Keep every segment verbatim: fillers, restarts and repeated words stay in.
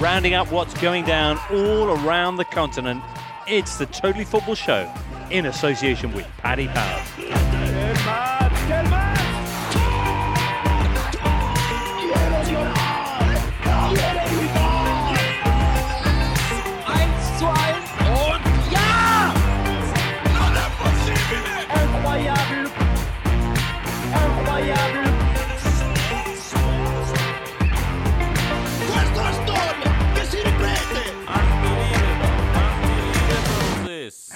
rounding up what's going down all around the continent. It's the Totally Football Show in association with Paddy Power.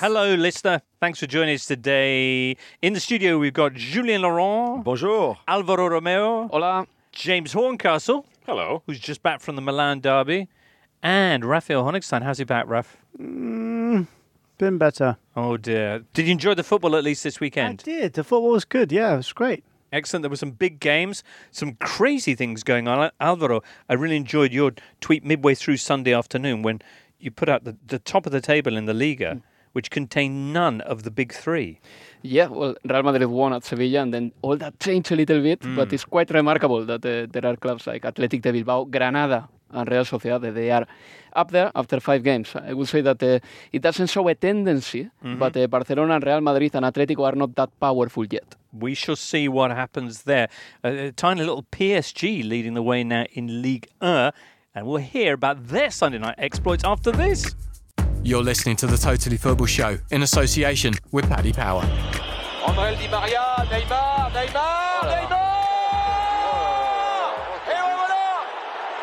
Hello, listener. Thanks for joining us today. In the studio, we've got Julien Laurens. Bonjour. Alvaro Romeo. Hola. James Horncastle. Hello. Who's just back from the Milan derby. And Raphael Honigstein. How's he back, Raph? Mm, been better. Oh, dear. Did you enjoy the football at least this weekend? I did. The football was good. Yeah, it was great. Excellent. There were some big games, some crazy things going on. Alvaro, I really enjoyed your tweet midway through Sunday afternoon when you put out the, the top of the table in the Liga. Mm. Which contain none of the big three. Yeah, well, Real Madrid won at Sevilla, and then all that changed a little bit, mm. but it's quite remarkable that uh, there are clubs like Athletic de Bilbao, Granada, and Real Sociedad. They are up there after five games. I would say that uh, it doesn't show a tendency, mm-hmm. but uh, Barcelona, Real Madrid, and Atlético are not that powerful yet. We shall see what happens there. A uh, tiny little P S G leading the way now in Ligue one, and we'll hear about their Sunday night exploits after this. You're listening to the Totally Football Show in association with Paddy Power. André Di Maria, Neymar, Neymar, Neymar! Et voilà!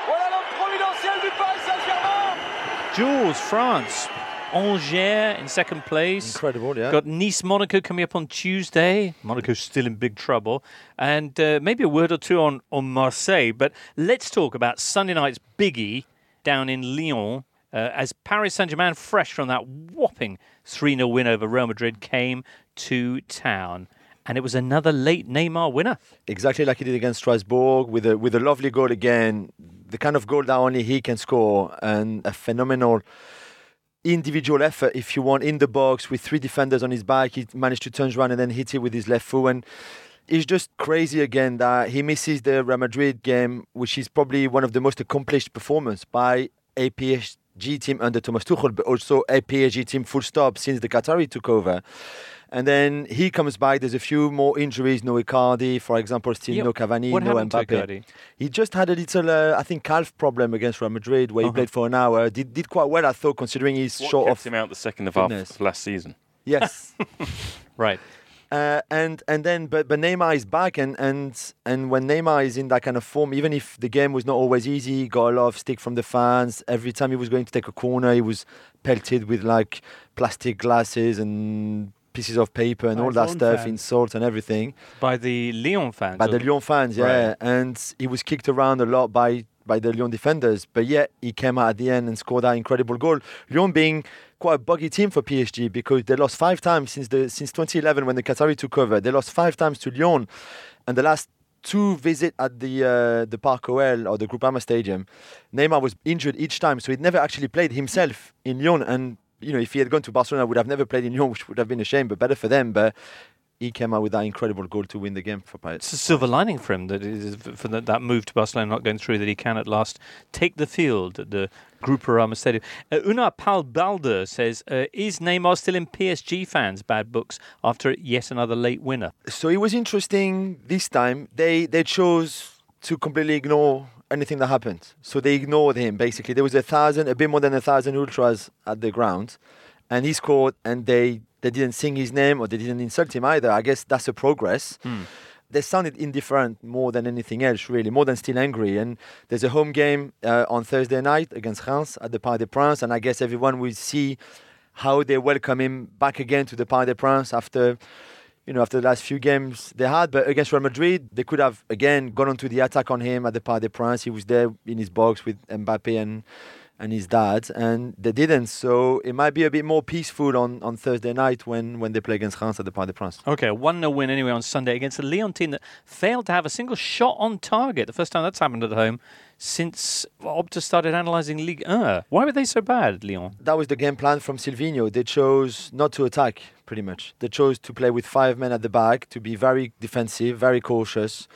Voilà l'homme providentiel du Paris Saint-Germain! Jules, France. Angers in second place. Incredible, yeah. Got Nice, Monaco coming up on Tuesday. Monaco's still in big trouble. And uh, maybe a word or two on, on Marseille. But let's talk about Sunday night's biggie down in Lyon. Uh, as Paris Saint-Germain, fresh from that whopping three nil win over Real Madrid, came to town. And it was another late Neymar winner. Exactly like he did against Strasbourg, with a, with a lovely goal again, the kind of goal that only he can score, and a phenomenal individual effort, if you want, in the box, with three defenders on his back. He managed to turn around and then hit it with his left foot. And it's just crazy again that he misses the Real Madrid game, which is probably one of the most accomplished performances by a P S G team under Thomas Tuchel, but also a P S G team full stop since the Qatari took over. And then he comes back. There's a few more injuries. No Icardi, for example, still yeah. no Cavani, what no Mbappe. He just had a little, uh, I think, calf problem against Real Madrid, where uh-huh. he played for an hour. Did did quite well, I thought, considering he's what short of... What kept him out the second half of last season? Yes. Right. Uh, and and then, but, but Neymar is back, and, and and when Neymar is in that kind of form, even if the game was not always easy, he got a lot of stick from the fans. Every time he was going to take a corner, he was pelted with like plastic glasses and pieces of paper and by all that stuff, fans. Insults and everything. By the Lyon fans. By the Lyon fans, yeah. Right. And he was kicked around a lot by, by the Lyon defenders, but yet he came out at the end and scored that incredible goal. Lyon being quite a buggy team for P S G, because they lost five times since the since twenty eleven when the Qatari took over. They lost five times to Lyon, and the last two visits at the uh, the Parc O L, or the Groupama Stadium, Neymar was injured each time, so he never actually played himself in Lyon. And you know, if he had gone to Barcelona, would have never played in Lyon, which would have been a shame, but better for them. But he came out with that incredible goal to win the game for Paris. It's a silver lining for him, that is, for that move to Barcelona not going through, that he can at last take the field at the Groupama Stadium. Uh, Una Palbalder says, uh, is Neymar still in P S G fans' bad books after yet another late winner? So it was interesting this time. They they chose to completely ignore anything that happened. So they ignored him, basically. There was a thousand, a bit more than a thousand ultras at the ground, and he scored, and they... They didn't sing his name, or they didn't insult him either. I guess that's a progress. Mm. They sounded indifferent more than anything else, really, more than still angry. And there's a home game uh, on Thursday night against Reims at the Parc des Princes. And I guess everyone will see how they welcome him back again to the Parc des Princes after... You know, after the last few games they had, but against Real Madrid, they could have, again, gone on to the attack on him at the Parc des Princes. He was there in his box with Mbappe and, and his dad, and they didn't. So it might be a bit more peaceful on, on Thursday night when, when they play against Reims at the Parc des Princes. Okay, a one nil win anyway on Sunday against a Lyon team that failed to have a single shot on target. The first time that's happened at home since Opta started analysing Ligue one. Why were they so bad, Lyon? That was the game plan from Silvinho. They chose not to attack, pretty much. They chose to play with five men at the back, to be very defensive, very cautious,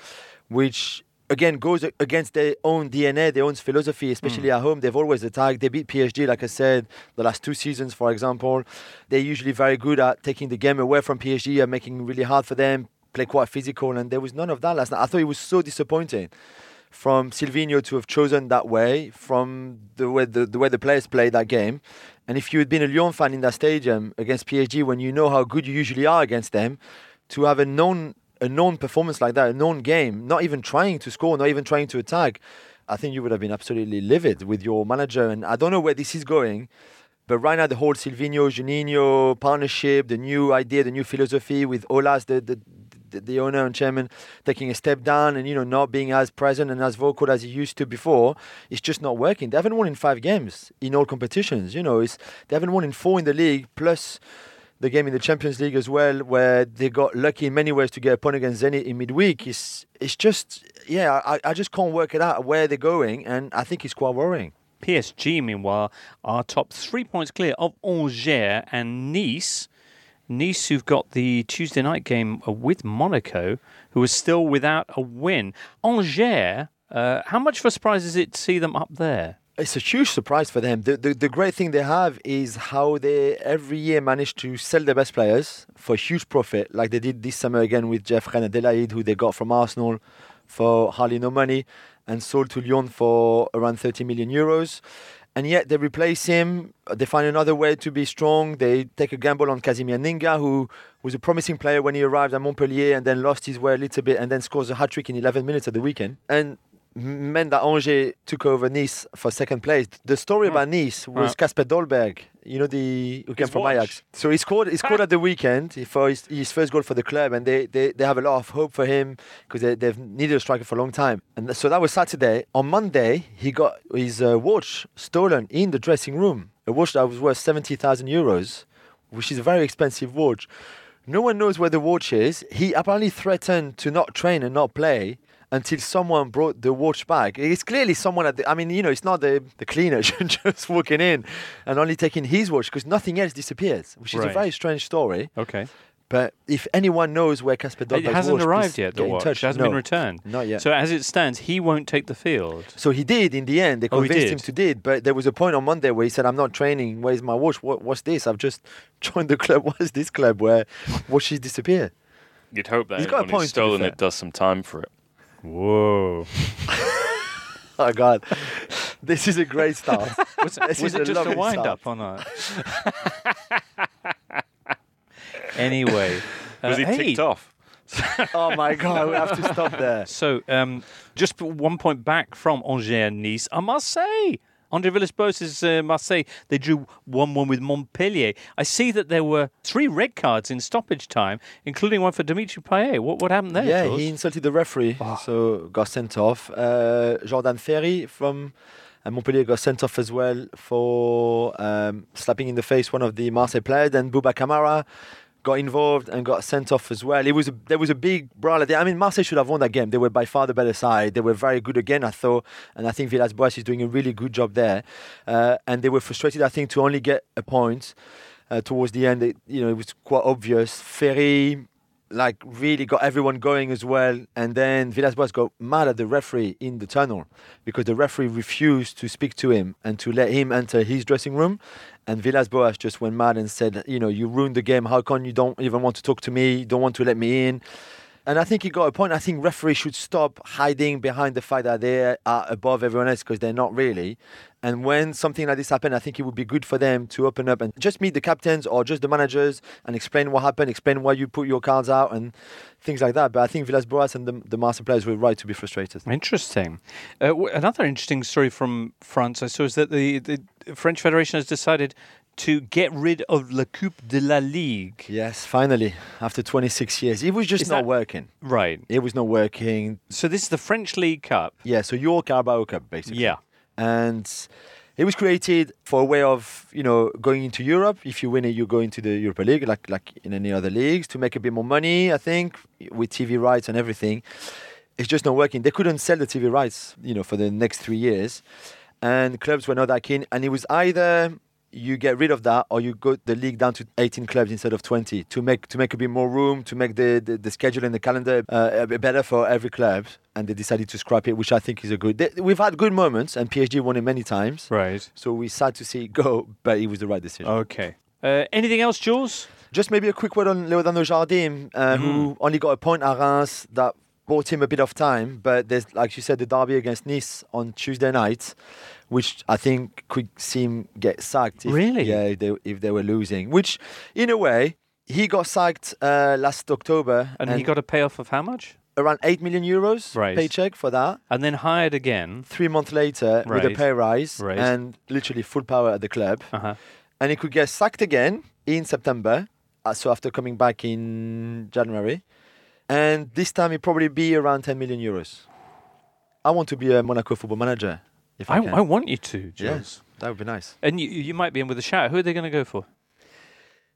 which again, goes against their own D N A, their own philosophy, especially mm. at home. They've always attacked. They beat P S G, like I said, the last two seasons, for example. They're usually very good at taking the game away from P S G and making it really hard for them, play quite physical, and there was none of that last night. I thought it was so disappointing from Silvinho to have chosen that way, from the way the, the way the players played that game. And if you had been a Lyon fan in that stadium against P S G, when you know how good you usually are against them, to have a known a known performance like that, a known game, not even trying to score, not even trying to attack, I think you would have been absolutely livid with your manager. And I don't know where this is going, but right now the whole Silvinho, Juninho partnership, the new idea, the new philosophy with Olas, the the the owner and chairman, taking a step down and, you know, not being as present and as vocal as he used to before, it's just not working. They haven't won in five games in all competitions, you know. It's, they haven't won in four in the league, plus the game in the Champions League as well, where they got lucky in many ways to get a point against Zenit in midweek. It's, it's just, yeah, I, I just can't work it out where they're going, and I think it's quite worrying. P S G, meanwhile, are top three points clear of Angers and Nice. Nice, who've got the Tuesday night game with Monaco, who is still without a win. Angers, uh, how much of a surprise is it to see them up there? It's a huge surprise for them. The, the the great thing they have is how they every year manage to sell their best players for huge profit, like they did this summer again with Jeffrey Adelaide, who they got from Arsenal for hardly no money and sold to Lyon for around thirty million euros. And yet they replace him, they find another way to be strong, they take a gamble on Casimir Ninga, who was a promising player when he arrived at Montpellier and then lost his way a little bit and then scores a hat-trick in eleven minutes at the weekend. And meant that Angers took over Nice for second place. The story mm. about Nice was Casper right. Dolberg, you know, the who came his from watch. Ajax. So he scored, he scored at the weekend for his, his first goal for the club, and they, they, they have a lot of hope for him because they, they've needed a striker for a long time. And so that was Saturday. On Monday, he got his uh, watch stolen in the dressing room, a watch that was worth seventy thousand euros, which is a very expensive watch. No one knows where the watch is. He apparently threatened to not train and not play until someone brought the watch back. It's clearly someone at the... I mean, you know, it's not the, the cleaner just walking in and only taking his watch because nothing else disappears, which is right. a very strange story. Okay. But if anyone knows where Casper Dolberg's watch... It hasn't watch, arrived yet, the watch. It hasn't no, been returned. Not yet. So as it stands, he won't take the field. So he did in the end. They convinced oh, he did. him to did. But there was a point on Monday where he said, I'm not training. Where's my watch? What, what's this? I've just joined the club. What's this club where watches disappear? You'd hope that he's got when a point, he's stolen, it does some time for it. Whoa. Oh, God. This is a great start. was this was is it just a wind-up or not? Anyway. Uh, was he hey. ticked off? Oh, my God. We have to stop there. So, um, just one point back from Angers and Nice. And Marseille. Andre Villas-Boas is uh, Marseille. They drew one one with Montpellier. I see that there were three red cards in stoppage time, including one for Dimitri Payet. What what happened there? Yeah, George? He insulted the referee, oh. so got sent off. Uh, Jordan Ferry from uh, Montpellier got sent off as well for um, slapping in the face one of the Marseille players. Then Bouba Kamara got involved and got sent off as well. It was a, there was a big brawl. I mean, Marseille should have won that game. They were by far the better side. They were very good again, I thought. And I think Villas-Boas is doing a really good job there. Uh, and they were frustrated, I think, to only get a point uh, towards the end. It, you know, it was quite obvious. Ferry, like, really got everyone going as well. And then Villas-Boas got mad at the referee in the tunnel because the referee refused to speak to him and to let him enter his dressing room. And Villas-Boas just went mad and said, you know, you ruined the game. How come you don't even want to talk to me? You don't want to let me in? And I think he got a point. I think referees should stop hiding behind the fact that they are above everyone else because they're not really. And when something like this happened, I think it would be good for them to open up and just meet the captains or just the managers and explain what happened, explain why you put your cards out and things like that. But I think Villas-Boas and the, the Marseille players were right to be frustrated. Interesting. Uh, w- another interesting story from France I saw is that the, the French Federation has decided to get rid of La Coupe de la Ligue. Yes, finally, after twenty-six years. It was just is not that, working. Right. It was not working. So this is the French League Cup. Yeah, so your Carabao Cup, basically. Yeah. And it was created for a way of, you know, going into Europe. If you win it, you go into the Europa League, like, like in any other leagues, to make a bit more money, I think, with T V rights and everything. It's just not working. They couldn't sell the T V rights, you know, for the next three years. And clubs were not that keen. And it was either... you get rid of that, or you go the league down to eighteen clubs instead of twenty to make to make a bit more room, to make the, the, the schedule and the calendar uh, a bit better for every club. And they decided to scrap it, which I think is a good... They, we've had good moments, and P S G won it many times. Right. So we're sad to see it go, but it was the right decision. Okay. Uh, anything else, Jules? Just maybe a quick word on Leandro Jardim, uh, mm. who only got a point at Reims that bought him a bit of time. But there's, like you said, the derby against Nice on Tuesday night, which I think could see him get sacked. If, really? Yeah, if they, if they were losing. Which, in a way, he got sacked uh, last October. And, and he got a payoff of how much? Around eight million euros right. paycheck for that. And then hired again. Three months later right. with a pay rise right. and literally full power at the club. Uh-huh. And he could get sacked again in September, uh, so after coming back in January. And this time he'd probably be around ten million euros. I want to be a Monaco football manager. If I, I, can. I want you to, Jules. Yeah, that would be nice. And you, you might be in with a shout. Who are they going to go for?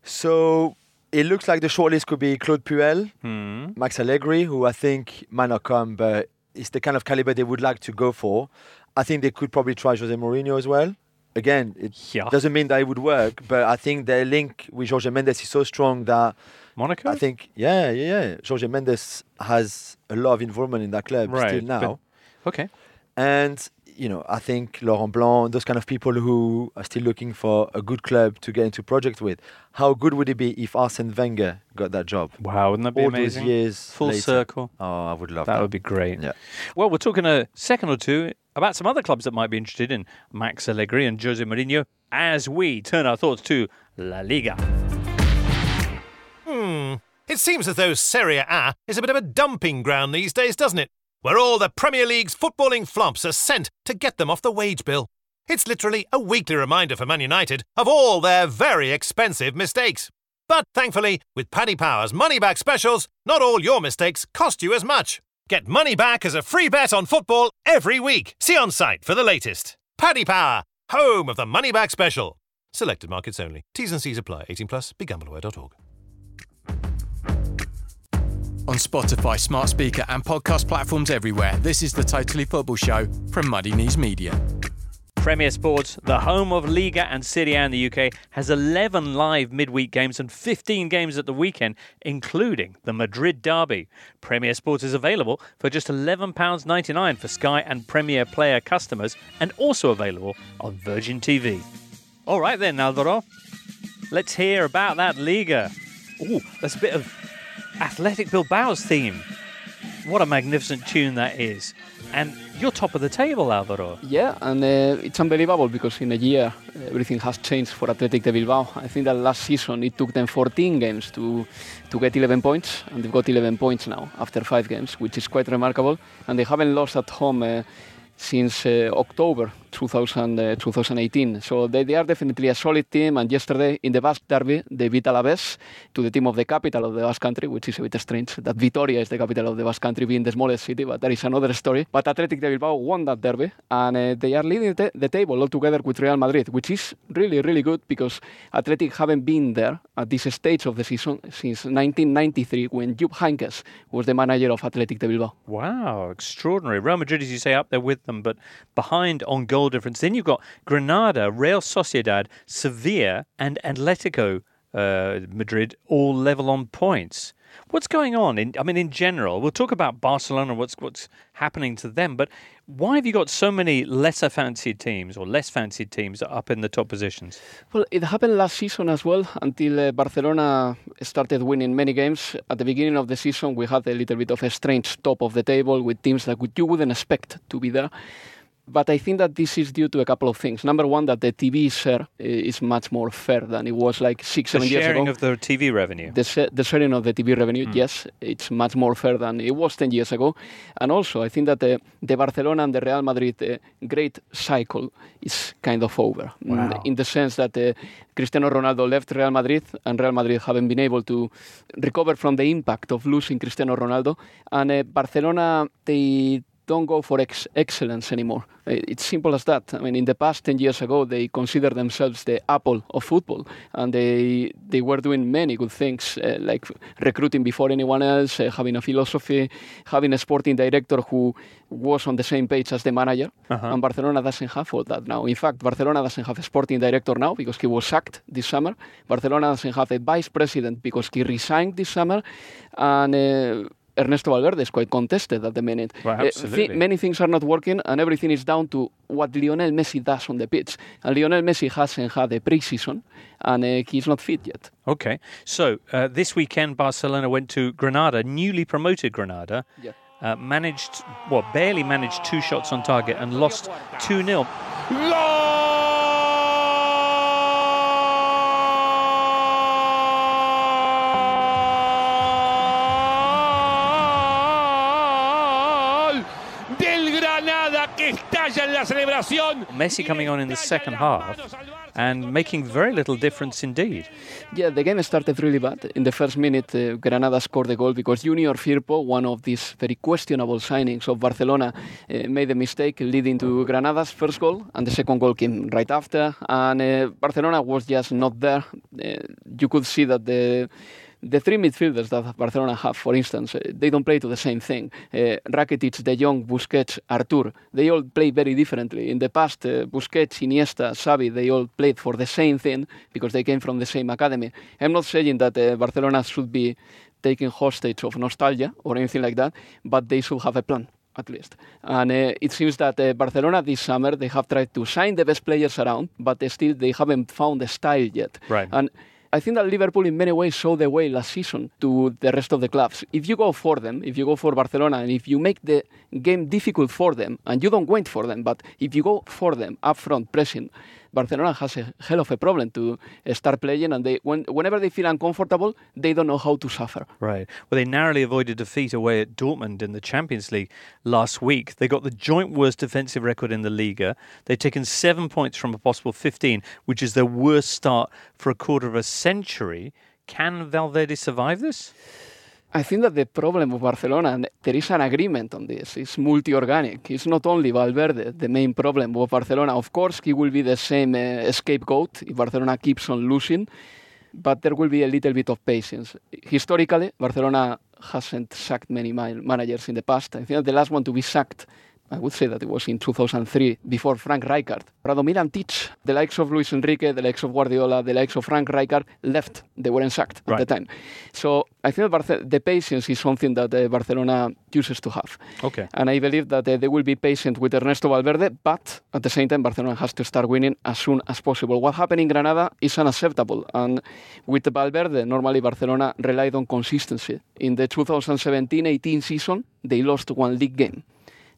So... It looks like the shortlist could be Claude Puel, hmm. Max Allegri, who I think might not come, but it's the kind of caliber they would like to go for. I think they could probably try Jose Mourinho as well. Again, it yeah. doesn't mean that it would work, but I think their link with Jorge Mendes is so strong that... Monaco? I think, yeah, yeah, yeah. Jorge Mendes has a lot of involvement in that club right, still now. But, okay. And... You know, I think Laurent Blanc, those kind of people who are still looking for a good club to get into project with. How good would it be if Arsene Wenger got that job? Wow, wouldn't that be All amazing? All those years Full later. Circle. Oh, I would love that. That would be great. Yeah. Well, we're talking a second or two about some other clubs that might be interested in Max Allegri and Jose Mourinho as we turn our thoughts to La Liga. Hmm. It seems as though Serie A is a bit of a dumping ground these days, doesn't it? Where all the Premier League's footballing flops are sent to get them off the wage bill. It's literally a weekly reminder for Man United of all their very expensive mistakes. But thankfully, with Paddy Power's money-back specials, not all your mistakes cost you as much. Get money back as a free bet on football every week. See on site for the latest. Paddy Power, home of the money-back special. Selected markets only. T's and C's apply. eighteen plus, big gamble aware dot org. On Spotify, smart speaker and podcast platforms everywhere, this is the Totally Football Show from Muddy Knees Media. Premier Sports, the home of Liga and Serie A in the U K, has eleven live midweek games and fifteen games at the weekend, including the Madrid derby. Premier Sports is available for just eleven pounds ninety-nine for Sky and Premier Player customers and also available on Virgin T V. All right then, Alvaro, let's hear about that Liga. Ooh, that's a bit of... Athletic Bilbao's theme. What a magnificent tune that is. And you're top of the table, Alvaro. Yeah, and uh, it's unbelievable because in a year everything has changed for Athletic de Bilbao. I think that last season it took them fourteen games to to get eleven points, and they've got eleven points now after five games, which is quite remarkable. And they haven't lost at home uh, since uh, October two thousand eighteen. So they, they are definitely a solid team, and yesterday in the Basque derby they beat Alaves, to the team of the capital of the Basque country, which is a bit strange that Vitoria is the capital of the Basque country being the smallest city, but that is another story. But Athletic de Bilbao won that derby, and uh, they are leading the, the table altogether with Real Madrid, which is really, really good because Athletic haven't been there at this stage of the season since nineteen ninety-three, when Jupp Heynckes was the manager of Athletic de Bilbao. Wow, extraordinary. Real Madrid, as you say, up there with them, but behind on goal difference. Then you've got Granada, Real Sociedad, Sevilla and Atletico uh, Madrid all level on points. What's going on? In, I mean, in general, we'll talk about Barcelona, what's what's happening to them, but why have you got so many lesser fancied teams or less fancied teams up in the top positions? Well, it happened last season as well until uh, Barcelona started winning many games. At the beginning of the season, we had a little bit of a strange top of the table with teams that you wouldn't expect to be there. But I think that this is due to a couple of things. Number one, that the T V share is much more fair than it was like six, seven years ago. The sharing of the T V revenue. The, sh- the sharing of the T V revenue, mm. yes. It's much more fair than it was ten years ago. And also, I think that the, the Barcelona and the Real Madrid uh, great cycle is kind of over. Wow. In the sense that uh, Cristiano Ronaldo left Real Madrid, and Real Madrid haven't been able to recover from the impact of losing Cristiano Ronaldo. And uh, Barcelona, they... don't go for ex- excellence anymore. It's simple as that. I mean, in the past ten years ago, they considered themselves the Apple of football, and they they were doing many good things, uh, like recruiting before anyone else, uh, having a philosophy, having a sporting director who was on the same page as the manager, uh-huh. and Barcelona doesn't have all that now. In fact, Barcelona doesn't have a sporting director now because he was sacked this summer. Barcelona doesn't have a vice president because he resigned this summer, and... Uh, Ernesto Valverde is quite contested at the minute. Well, absolutely. Uh, th- many things are not working, and everything is down to what Lionel Messi does on the pitch. And Lionel Messi hasn't had a pre-season, and uh, he's not fit yet. Okay. So, uh, this weekend, Barcelona went to Granada, newly promoted Granada, yeah. uh, managed, well, barely managed two shots on target and lost two nil. No! Messi coming on in the second half and making very little difference indeed. Yeah, the game started really bad. In the first minute, uh, Granada scored the goal because Junior Firpo, one of these very questionable signings of Barcelona, uh, made a mistake leading to Granada's first goal, and the second goal came right after, and uh, Barcelona was just not there. Uh, you could see that the... The three midfielders that Barcelona have, for instance, they don't play to the same thing. Uh, Rakitic, De Jong, Busquets, Artur, they all play very differently. In the past, uh, Busquets, Iniesta, Xavi, they all played for the same thing because they came from the same academy. I'm not saying that uh, Barcelona should be taking hostage of nostalgia or anything like that, but they should have a plan, at least. And uh, it seems that uh, Barcelona this summer, they have tried to sign the best players around, but uh, still they haven't found a style yet. Right. And I think that Liverpool in many ways showed the way last season to the rest of the clubs. If you go for them, if you go for Barcelona, and if you make the game difficult for them, and you don't wait for them, but if you go for them up front, pressing, Barcelona has a hell of a problem to start playing, and they, when, whenever they feel uncomfortable, they don't know how to suffer. Right. Well, they narrowly avoided defeat away at Dortmund in the Champions League last week. They got the joint worst defensive record in the Liga. They've taken seven points from a possible fifteen, which is their worst start for a quarter of a century. Can Valverde survive this? I think that the problem of Barcelona, and there is an agreement on this, it's multi-organic. It's not only Valverde, the main problem of Barcelona. Of course, he will be the same uh, scapegoat if Barcelona keeps on losing, but there will be a little bit of patience. Historically, Barcelona hasn't sacked many managers in the past. I think that the last one to be sacked, I would say that it was in two thousand three, before Frank Rijkaard. Radomir Antić, the likes of Luis Enrique, the likes of Guardiola, the likes of Frank Rijkaard left. They weren't sacked right. at the time. So I think Barce- the patience is something that uh, Barcelona uses to have. Okay. And I believe that uh, they will be patient with Ernesto Valverde, but at the same time, Barcelona has to start winning as soon as possible. What happened in Granada is unacceptable. And with Valverde, normally Barcelona relied on consistency. In the two thousand seventeen eighteen season, they lost one league game.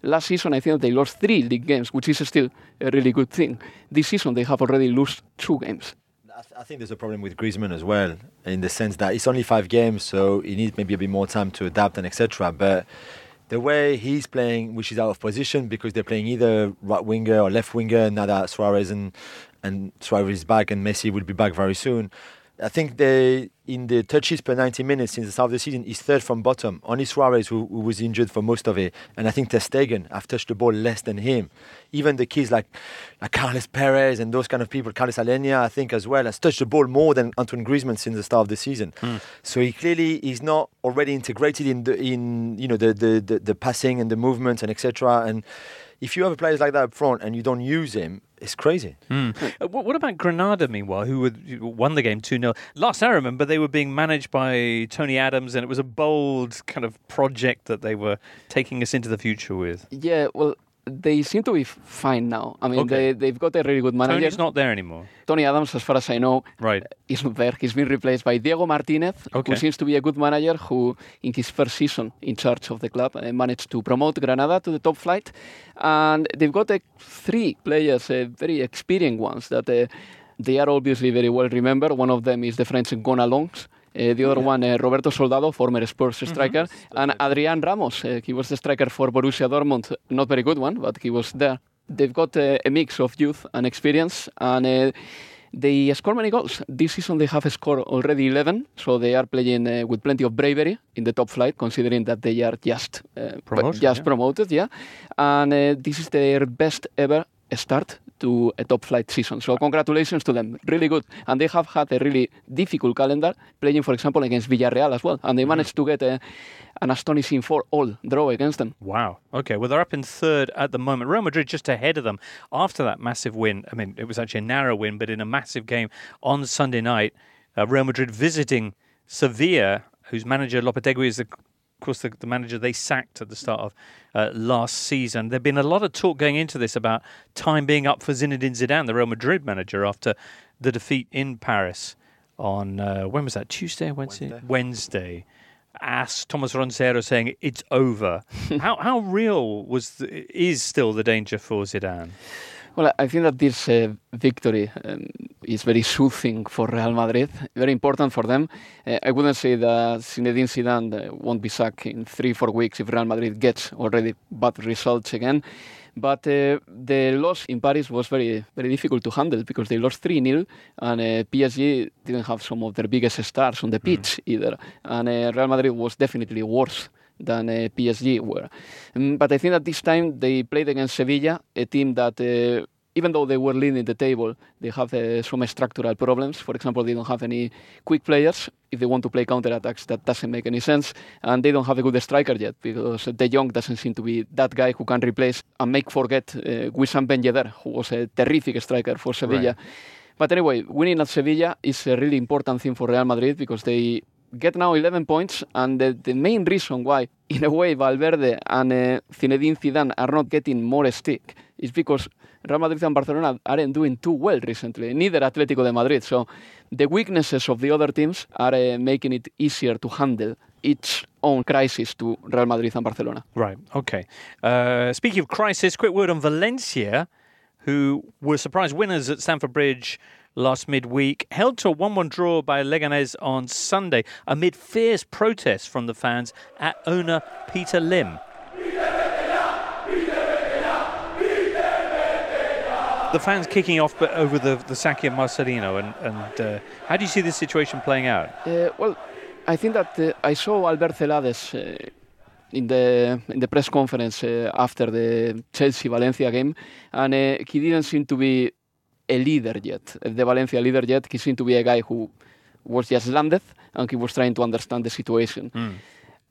Last season, I think they lost three league games, which is still a really good thing. This season, they have already lost two games. I, th- I think there's a problem with Griezmann as well, in the sense that it's only five games, so he needs maybe a bit more time to adapt and et cetera. But the way he's playing, which is out of position, because they're playing either right winger or left winger, now that Suarez and, and Suarez is back and Messi will be back very soon. I think they, in the touches per ninety minutes since the start of the season, is third from bottom. Only Suarez, who, who was injured for most of it. And I think ter Stegen have touched the ball less than him. Even the kids like, like Carles Perez and those kind of people, Carles Alenia, I think as well, has touched the ball more than Antoine Griezmann since the start of the season. Mm. So he clearly is not already integrated in the, in, you know, the, the, the, the passing and the movement and et cetera. And if you have a player like that up front and you don't use him, it's crazy. Mm. What about Granada, meanwhile, who would, won the game two nil? Last I remember, they were being managed by Tony Adams, and it was a bold kind of project that they were taking us into the future with. Yeah, well, they seem to be fine now. I mean, okay. they, they've got a really good manager. Tony's not there anymore. Tony Adams, as far as I know, right. is not there. He's been replaced by Diego Martinez, okay. who seems to be a good manager, who in his first season in charge of the club uh, managed to promote Granada to the top flight. And they've got uh, three players, uh, very experienced ones, that uh, they are obviously very well remembered. One of them is the French Gonalons. Uh, the other yeah. one, uh, Roberto Soldado, former Spurs striker, mm-hmm. and Adrián Ramos. Uh, he was the striker for Borussia Dortmund. Not very good one, but he was there. They've got uh, a mix of youth and experience, and uh, They score many goals. This season they have scored already eleven, so they are playing uh, with plenty of bravery in the top flight, considering that they are just uh, promoted, just yeah. promoted. Yeah, and uh, this is their best ever start to a top flight season. So congratulations to them. Really good. And they have had a really difficult calendar, playing, for example, against Villarreal as well. And they managed to get a, an astonishing four all draw against them. Wow. Okay, well, they're up in third at the moment. Real Madrid just ahead of them after that massive win. I mean, it was actually a narrow win, but in a massive game on Sunday night, uh, Real Madrid visiting Sevilla, whose manager, Lopetegui, is the Of course, the, the manager they sacked at the start of uh, last season. There'd been a lot of talk going into this about time being up for Zinedine Zidane, the Real Madrid manager, after the defeat in Paris on, uh, when was that, Tuesday, Wednesday? Wednesday. Wednesday. As Thomas Roncero saying, it's over. how how real was the, is still the danger for Zidane? Well, I think that this uh, victory um, is very soothing for Real Madrid, very important for them. Uh, I wouldn't say that Zinedine Zidane uh, won't be sacked in three, four weeks if Real Madrid gets already bad results again. But uh, the loss in Paris was very, very difficult to handle because they lost three nil and uh, P S G didn't have some of their biggest stars on the pitch mm-hmm. either. And uh, Real Madrid was definitely worse than uh, P S G were. Um, but I think that this time they played against Sevilla, a team that, uh, even though they were leading the table, they have uh, some structural problems. For example, they don't have any quick players. If they want to play counter-attacks, that doesn't make any sense. And they don't have a good striker yet, because De Jong doesn't seem to be that guy who can replace and make forget uh, Wissam Ben Yedder, who was a terrific striker for Sevilla. Right. But anyway, winning at Sevilla is a really important thing for Real Madrid, because they get now eleven points, and the, the main reason why, in a way, Valverde and uh, Zinedine Zidane are not getting more stick is because Real Madrid and Barcelona aren't doing too well recently, neither Atlético de Madrid. So the weaknesses of the other teams are uh, making it easier to handle its own crisis to Real Madrid and Barcelona. Right, okay. Uh, speaking of crisis, quick word on Valencia, who were surprise winners at Stamford Bridge last midweek, held to a one one draw by Leganés on Sunday amid fierce protests from the fans at owner Peter Lim. The fans kicking off but over the, the sacking of Marcelino, and, and uh, how do you see this situation playing out? Uh, well, I think that uh, I saw Albert Celades uh, in the in the press conference uh, after the Chelsea-Valencia game, and uh, he didn't seem to be a leader yet, the Valencia leader yet. He seemed to be a guy who was just landed and he was trying to understand the situation. Mm.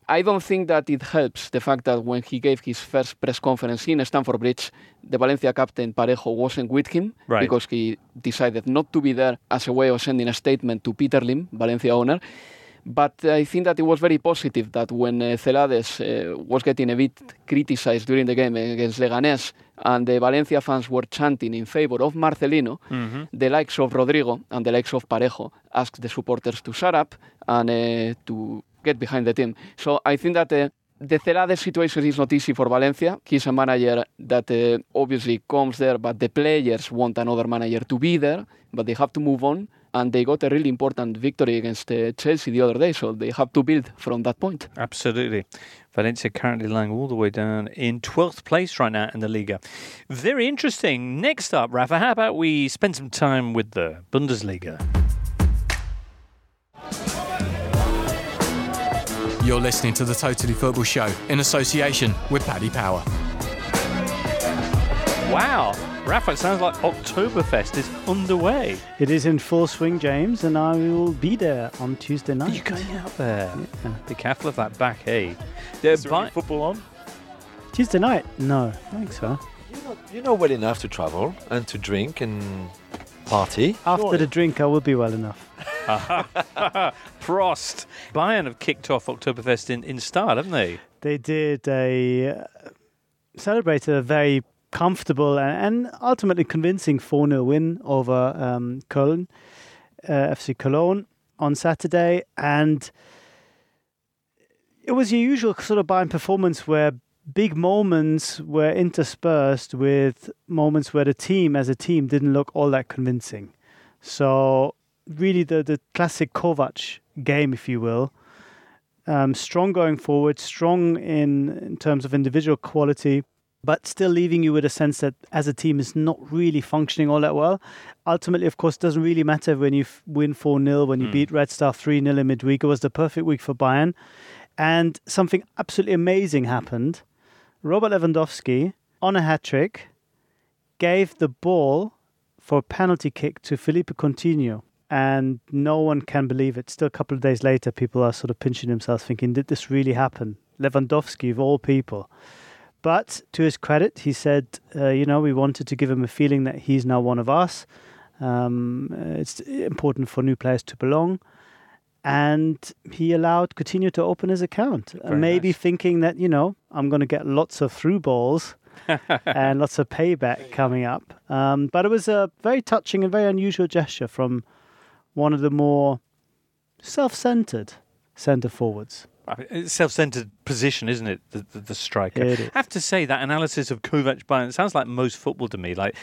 I don't think that it helps the fact that when he gave his first press conference in Stamford Bridge, the Valencia captain Parejo wasn't with him right. because he decided not to be there as a way of sending a statement to Peter Lim, Valencia owner. But I think that it was very positive that when uh, Celades uh, was getting a bit criticized during the game against Leganés and the Valencia fans were chanting in favor of Marcelino, mm-hmm. the likes of Rodrigo and the likes of Parejo asked the supporters to shut up and uh, to get behind the team. So I think that uh, the Celades situation is not easy for Valencia. He's a manager that uh, obviously comes there, but the players want another manager to be there, but they have to move on. And they got a really important victory against uh, Chelsea the other day, so they have to build from that point. Absolutely. Valencia currently lying all the way down in twelfth place right now in the Liga. Very interesting. Next up, Rafa, how about we spend some time with the Bundesliga? You're listening to the Totally Football Show in association with Paddy Power. Wow. Rafa, it sounds like Oktoberfest is underway. It is in full swing, James, and I will be there on Tuesday night. Are you going out there? Yeah. Be careful of that back, hey. Is there any football on? Tuesday night? No, I think so. You know, you know well enough to travel and to drink and party. After Surely. the drink, I will be well enough. Prost. Bayern have kicked off Oktoberfest in, in style, haven't they? They did. They uh, celebrated a very comfortable and ultimately convincing four nil win over um, Cologne, uh, F C Cologne on Saturday. And it was your usual sort of Bayern performance where big moments were interspersed with moments where the team as a team didn't look all that convincing. So really the, the classic Kovac game, if you will. Um, strong going forward, strong in, in terms of individual quality, but still leaving you with a sense that as a team is not really functioning all that well. Ultimately, of course, it doesn't really matter when you f- win four nil, when you mm. beat Red Star three nil in midweek. It was the perfect week for Bayern. And something absolutely amazing happened. Robert Lewandowski, on a hat-trick, gave the ball for a penalty kick to Felipe Coutinho. And no one can believe it. Still a couple of days later, people are sort of pinching themselves thinking, did this really happen? Lewandowski, of all people. But to his credit, he said, uh, you know, we wanted to give him a feeling that he's now one of us. Um, it's important for new players to belong. And he allowed Coutinho to open his account. Very maybe nice. Thinking that, you know, I'm going to get lots of through balls and lots of payback coming up. Um, but it was a very touching and very unusual gesture from one of the more self-centred centre-forwards. I mean, it's a self-centred position, isn't it, the, the, the striker? It is. I have to say, that analysis of Kovac Bayern, it sounds like most football to me, like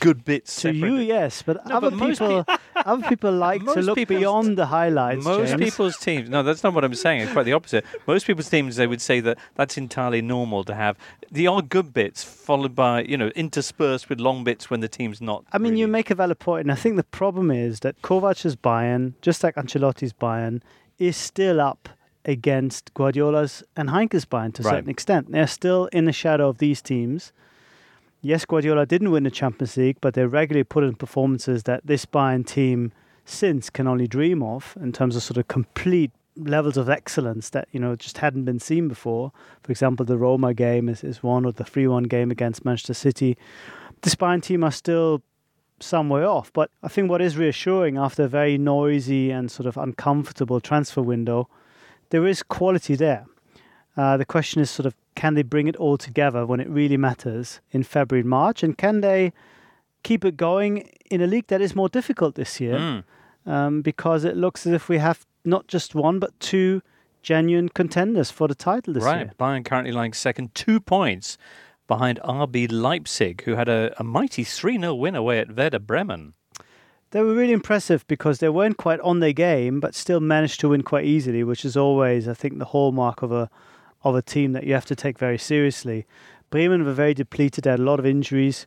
good bits. To separate. You, yes, but, no, other, but people, pe- other people like to look beyond the highlights, Most James. people's teams... No, that's not what I'm saying. It's quite the opposite. Most people's teams, they would say that that's entirely normal to have the odd good bits followed by, you know, interspersed with long bits when the team's not... I mean, really. You make a valid point, and I think the problem is that Kovac's Bayern, just like Ancelotti's Bayern, is still up against Guardiola's and Heinke's Bayern to a right. certain extent. They're still in the shadow of these teams. Yes, Guardiola didn't win the Champions League, but they regularly put in performances that this Bayern team since can only dream of in terms of sort of complete levels of excellence that, you know, just hadn't been seen before. For example, the Roma game is, is one, or the three one game against Manchester City. This Bayern team are still some way off, but I think what is reassuring after a very noisy and sort of uncomfortable transfer window, there is quality there. Uh, the question is sort of, can they bring it all together when it really matters in February and March? And can they keep it going in a league that is more difficult this year? Mm. Um, because it looks as if we have not just one, but two genuine contenders for the title this right. year. Right, Bayern currently lying second, two points behind R B Leipzig, who had a, a mighty three nil win away at Werder Bremen. They were really impressive because they weren't quite on their game, but still managed to win quite easily, which is always, I think, the hallmark of a of a team that you have to take very seriously. Bremen were very depleted, they had a lot of injuries.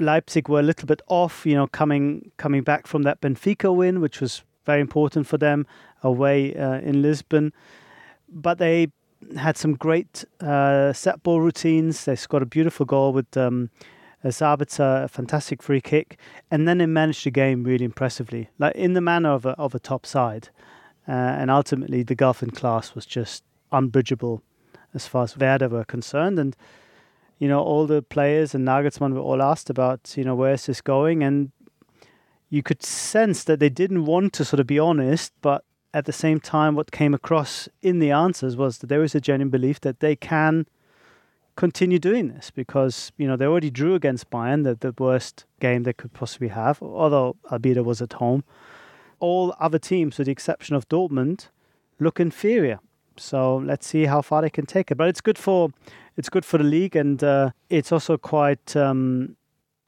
Leipzig were a little bit off, you know, coming coming back from that Benfica win, which was very important for them, away uh, in Lisbon. But they had some great uh, set ball routines. They scored a beautiful goal with... Um, Sabitzer, a fantastic free kick, and then they managed the game really impressively, like in the manner of a of a top side. Uh, and ultimately, the gulf in class was just unbridgeable as far as Werder were concerned. And you know, all the players and Nagelsmann were all asked about, you know, where is this going? And you could sense that they didn't want to sort of be honest, but at the same time, what came across in the answers was that there is a genuine belief that they can continue doing this, because, you know, they already drew against Bayern, the, the worst game they could possibly have, although Albida was at home. All other teams, with the exception of Dortmund, look inferior. So let's see how far they can take it. But it's good for it's good for the league, and uh, it's also quite um,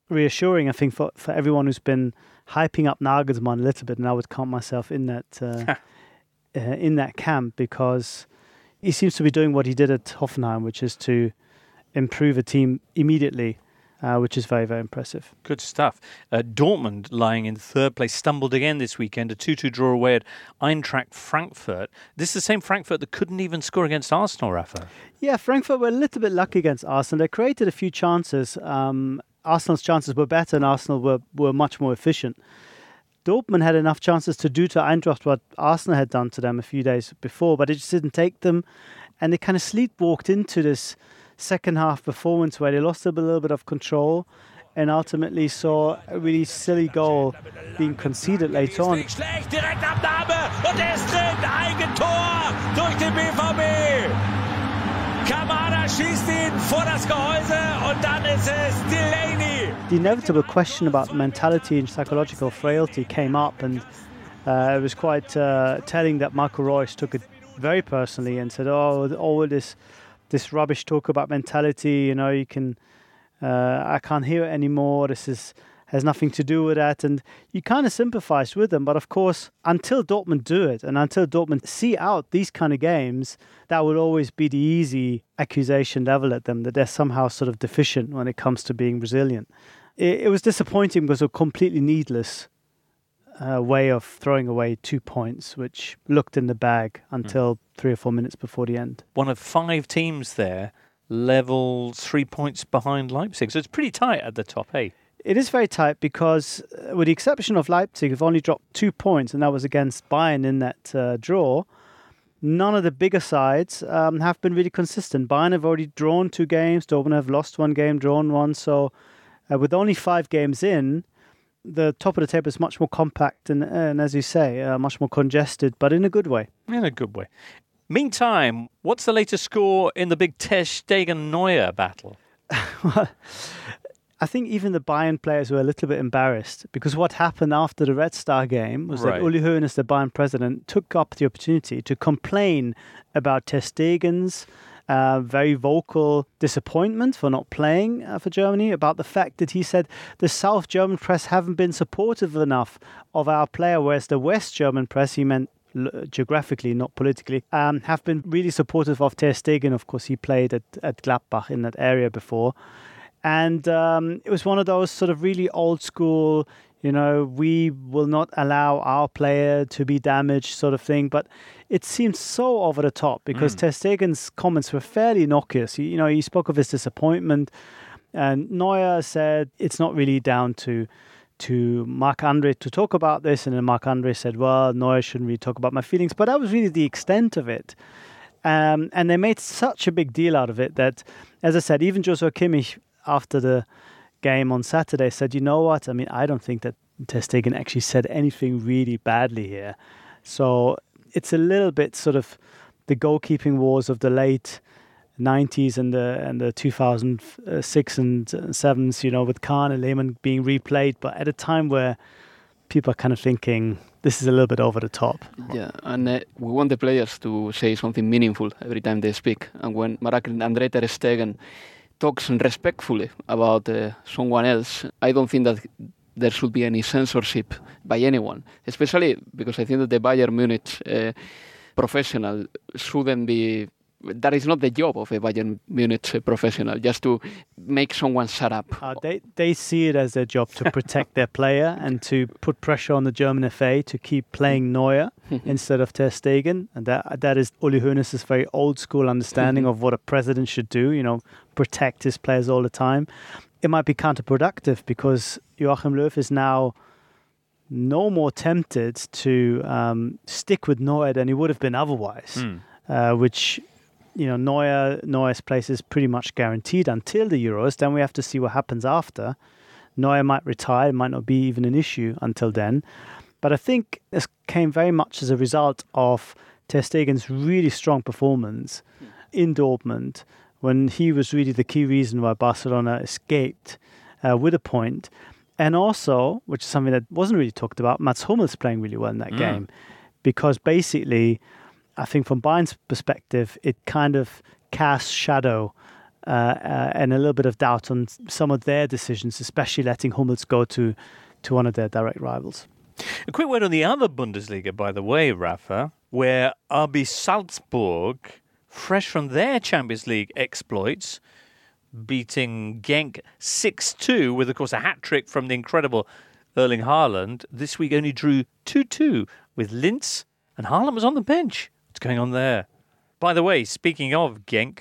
reassuring, I think, for, for everyone who's been hyping up Nagelsmann a little bit, and I would count myself in that uh, uh, in that camp, because he seems to be doing what he did at Hoffenheim, which is to improve a team immediately, uh, which is very, very impressive. Good stuff. Uh, Dortmund, lying in third place, stumbled again this weekend, a two two draw away at Eintracht Frankfurt. This is the same Frankfurt that couldn't even score against Arsenal, Rafa. Yeah, Frankfurt were a little bit lucky against Arsenal. They created a few chances. Um, Arsenal's chances were better, and Arsenal were, were much more efficient. Dortmund had enough chances to do to Eintracht what Arsenal had done to them a few days before, but it just didn't take them. And they kind of sleepwalked into this second half performance where they lost a little bit of control and ultimately saw a really silly goal being conceded later on. The inevitable question about mentality and psychological frailty came up, and uh, it was quite uh, telling that Marco Reus took it very personally and said, oh, all this This rubbish talk about mentality, you know, you can, uh, I can't hear it anymore. This is has nothing to do with that. And you kind of sympathise with them. But of course, until Dortmund do it and until Dortmund see out these kind of games, that would always be the easy accusation level at them, that they're somehow sort of deficient when it comes to being resilient. It, it was disappointing because of completely needless Uh, way of throwing away two points, which looked in the bag until mm. three or four minutes before the end. One of five teams there, level three points behind Leipzig. So it's pretty tight at the top, eh? It is very tight because, uh, with the exception of Leipzig, who've only dropped two points, and that was against Bayern in that uh, draw, none of the bigger sides um, have been really consistent. Bayern have already drawn two games, Dortmund have lost one game, drawn one. So uh, with only five games in, the top of the table is much more compact and, and as you say, uh, much more congested, but in a good way. In a good way. Meantime, what's the latest score in the big ter Stegen-Neuer battle? Well, I think even the Bayern players were a little bit embarrassed because what happened after the Red Star game was right. that Uli Hoeneß, the Bayern president, took up the opportunity to complain about ter Stegen's Uh, very vocal disappointment for not playing uh, for Germany, about the fact that he said the South German press haven't been supportive enough of our player, whereas the West German press, he meant l- geographically, not politically, um, have been really supportive of ter Stegen. Of course, he played at, at Gladbach in that area before. And um, it was one of those sort of really old school, you know, we will not allow our player to be damaged sort of thing. But it seems so over the top because mm. ter Stegen's comments were fairly innocuous. He, you know, he spoke of his disappointment. And Neuer said, it's not really down to to Marc-Andre to talk about this. And then Marc-Andre said, well, Neuer shouldn't really talk about my feelings. But that was really the extent of it. Um, and they made such a big deal out of it that, as I said, even Joshua Kimmich, after the game on Saturday, said, you know what, I mean, I don't think that ter Stegen actually said anything really badly here. So it's a little bit sort of the goalkeeping wars of the late nineties and the and the two thousand six and sevens, you know, with Kahn and Lehmann being replayed, but at a time where people are kind of thinking this is a little bit over the top. Yeah, and uh, we want the players to say something meaningful every time they speak. And when Marc-Andre ter Stegen talks respectfully about uh, someone else, I don't think that there should be any censorship by anyone, especially because I think that the Bayern Munich uh, professional shouldn't be... That is not the job of a Bayern Munich uh, professional, just to make someone shut up. Uh, they, they see it as their job to protect their player and to put pressure on the German F A to keep playing Neuer instead of ter Stegen. And that that is Uli Hoeneß's very old school understanding of what a president should do, you know, protect his players all the time. It might be counterproductive because Joachim Löw is now no more tempted to um, stick with Neuer than he would have been otherwise, mm. uh, which... You know, Neuer, Neuer's place is pretty much guaranteed until the Euros. Then we have to see what happens after. Neuer might retire. It might not be even an issue until then. But I think this came very much as a result of ter Stegen's really strong performance in Dortmund, when he was really the key reason why Barcelona escaped uh, with a point. And also, which is something that wasn't really talked about, Mats Hummels playing really well in that mm. game. Because basically... I think from Bayern's perspective, it kind of casts shadow uh, uh, and a little bit of doubt on some of their decisions, especially letting Hummels go to, to one of their direct rivals. A quick word on the other Bundesliga, by the way, Rafa, where R B Salzburg, fresh from their Champions League exploits, beating Genk six two with, of course, a hat-trick from the incredible Erling Haaland, this week only drew two two with Linz, and Haaland was on the bench. What's going on there? By the way, speaking of Genk,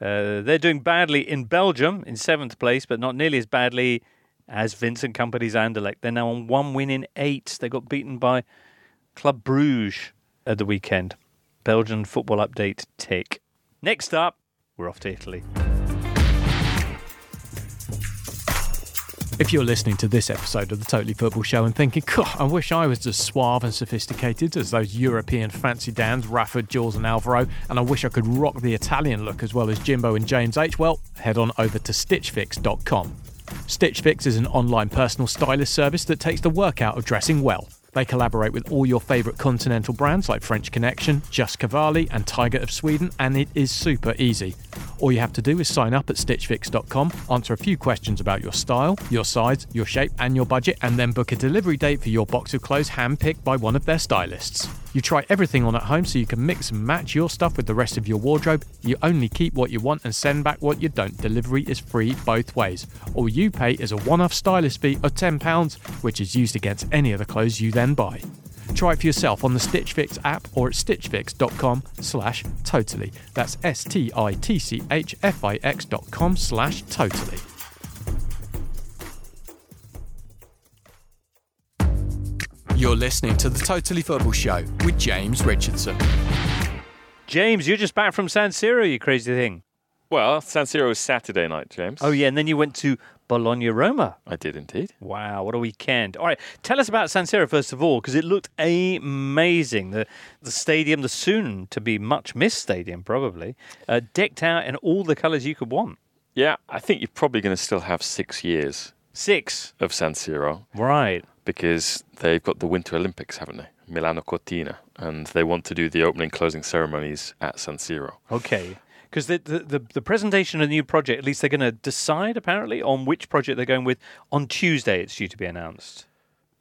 uh, they're doing badly in Belgium in seventh place, but not nearly as badly as Vincent Kompany's Anderlecht. They're now on one win in eight. They got beaten by Club Bruges at the weekend. Belgian football update tick. Next up, we're off to Italy. If you're listening to this episode of the Totally Football Show and thinking, God, I wish I was as suave and sophisticated as those European fancy dans, Rafa, Jules and Alvaro, and I wish I could rock the Italian look as well as Jimbo and James H, well, head on over to stitch fix dot com. Stitch Fix is an online personal stylist service that takes the work out of dressing well. They collaborate with all your favourite continental brands like French Connection, Just Cavalli and Tiger of Sweden, and it is super easy. All you have to do is sign up at stitch fix dot com, answer a few questions about your style, your size, your shape and your budget, and then book a delivery date for your box of clothes handpicked by one of their stylists. You try everything on at home so you can mix and match your stuff with the rest of your wardrobe. You only keep what you want and send back what you don't. Delivery is free both ways. All you pay is a one-off stylist fee of ten pounds, which is used against any of the clothes you then buy. Try it for yourself on the Stitch Fix app or at stitch fix dot com slash totally. That's S-T-I-T-C-H-F-I-X dot com slash totally. You're listening to The Totally Football Show with James Richardson. James, you're just back from San Siro, you crazy thing. Well, San Siro was Saturday night, James. Oh, yeah, and then you went to Bologna-Roma. I did indeed. Wow, what a weekend. All right, tell us about San Siro, first of all, because it looked amazing. The the stadium, the soon-to-be much-missed stadium, probably, uh, decked out in all the colours you could want. Yeah, I think you're probably going to still have six years. Six? Of San Siro. Right. Because they've got the Winter Olympics, haven't they? Milano Cortina. And they want to do the opening and closing ceremonies at San Siro. Okay. Because the, the, the, the presentation of the new project, at least they're going to decide, apparently, on which project they're going with on Tuesday. It's due to be announced.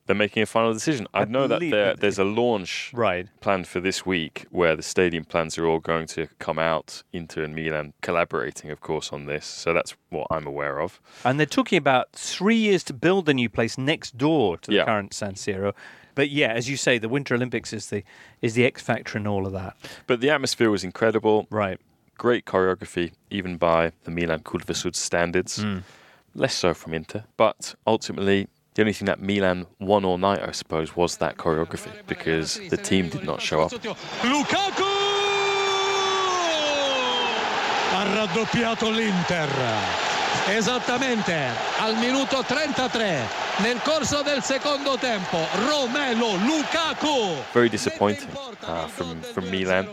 They're making a final decision. I, I know that there, there's a launch right. planned for this week where the stadium plans are all going to come out. Inter and Milan collaborating, of course, on this. So that's what I'm aware of. And they're talking about three years to build the new place next door to the yeah. current San Siro. But yeah, as you say, the Winter Olympics is the is the X factor in all of that. But the atmosphere was incredible. Right. Great choreography, even by the Milan Curva Sud standards. Mm. Less so from Inter. But ultimately, the only thing that Milan won all night, I suppose, was that choreography, because the team did not show up. Lukaku! Ha raddoppiato l'Inter. Esattamente al minuto trentatré nel corso del secondo tempo. Romelu Lukaku. Very disappointing uh, from from Milan,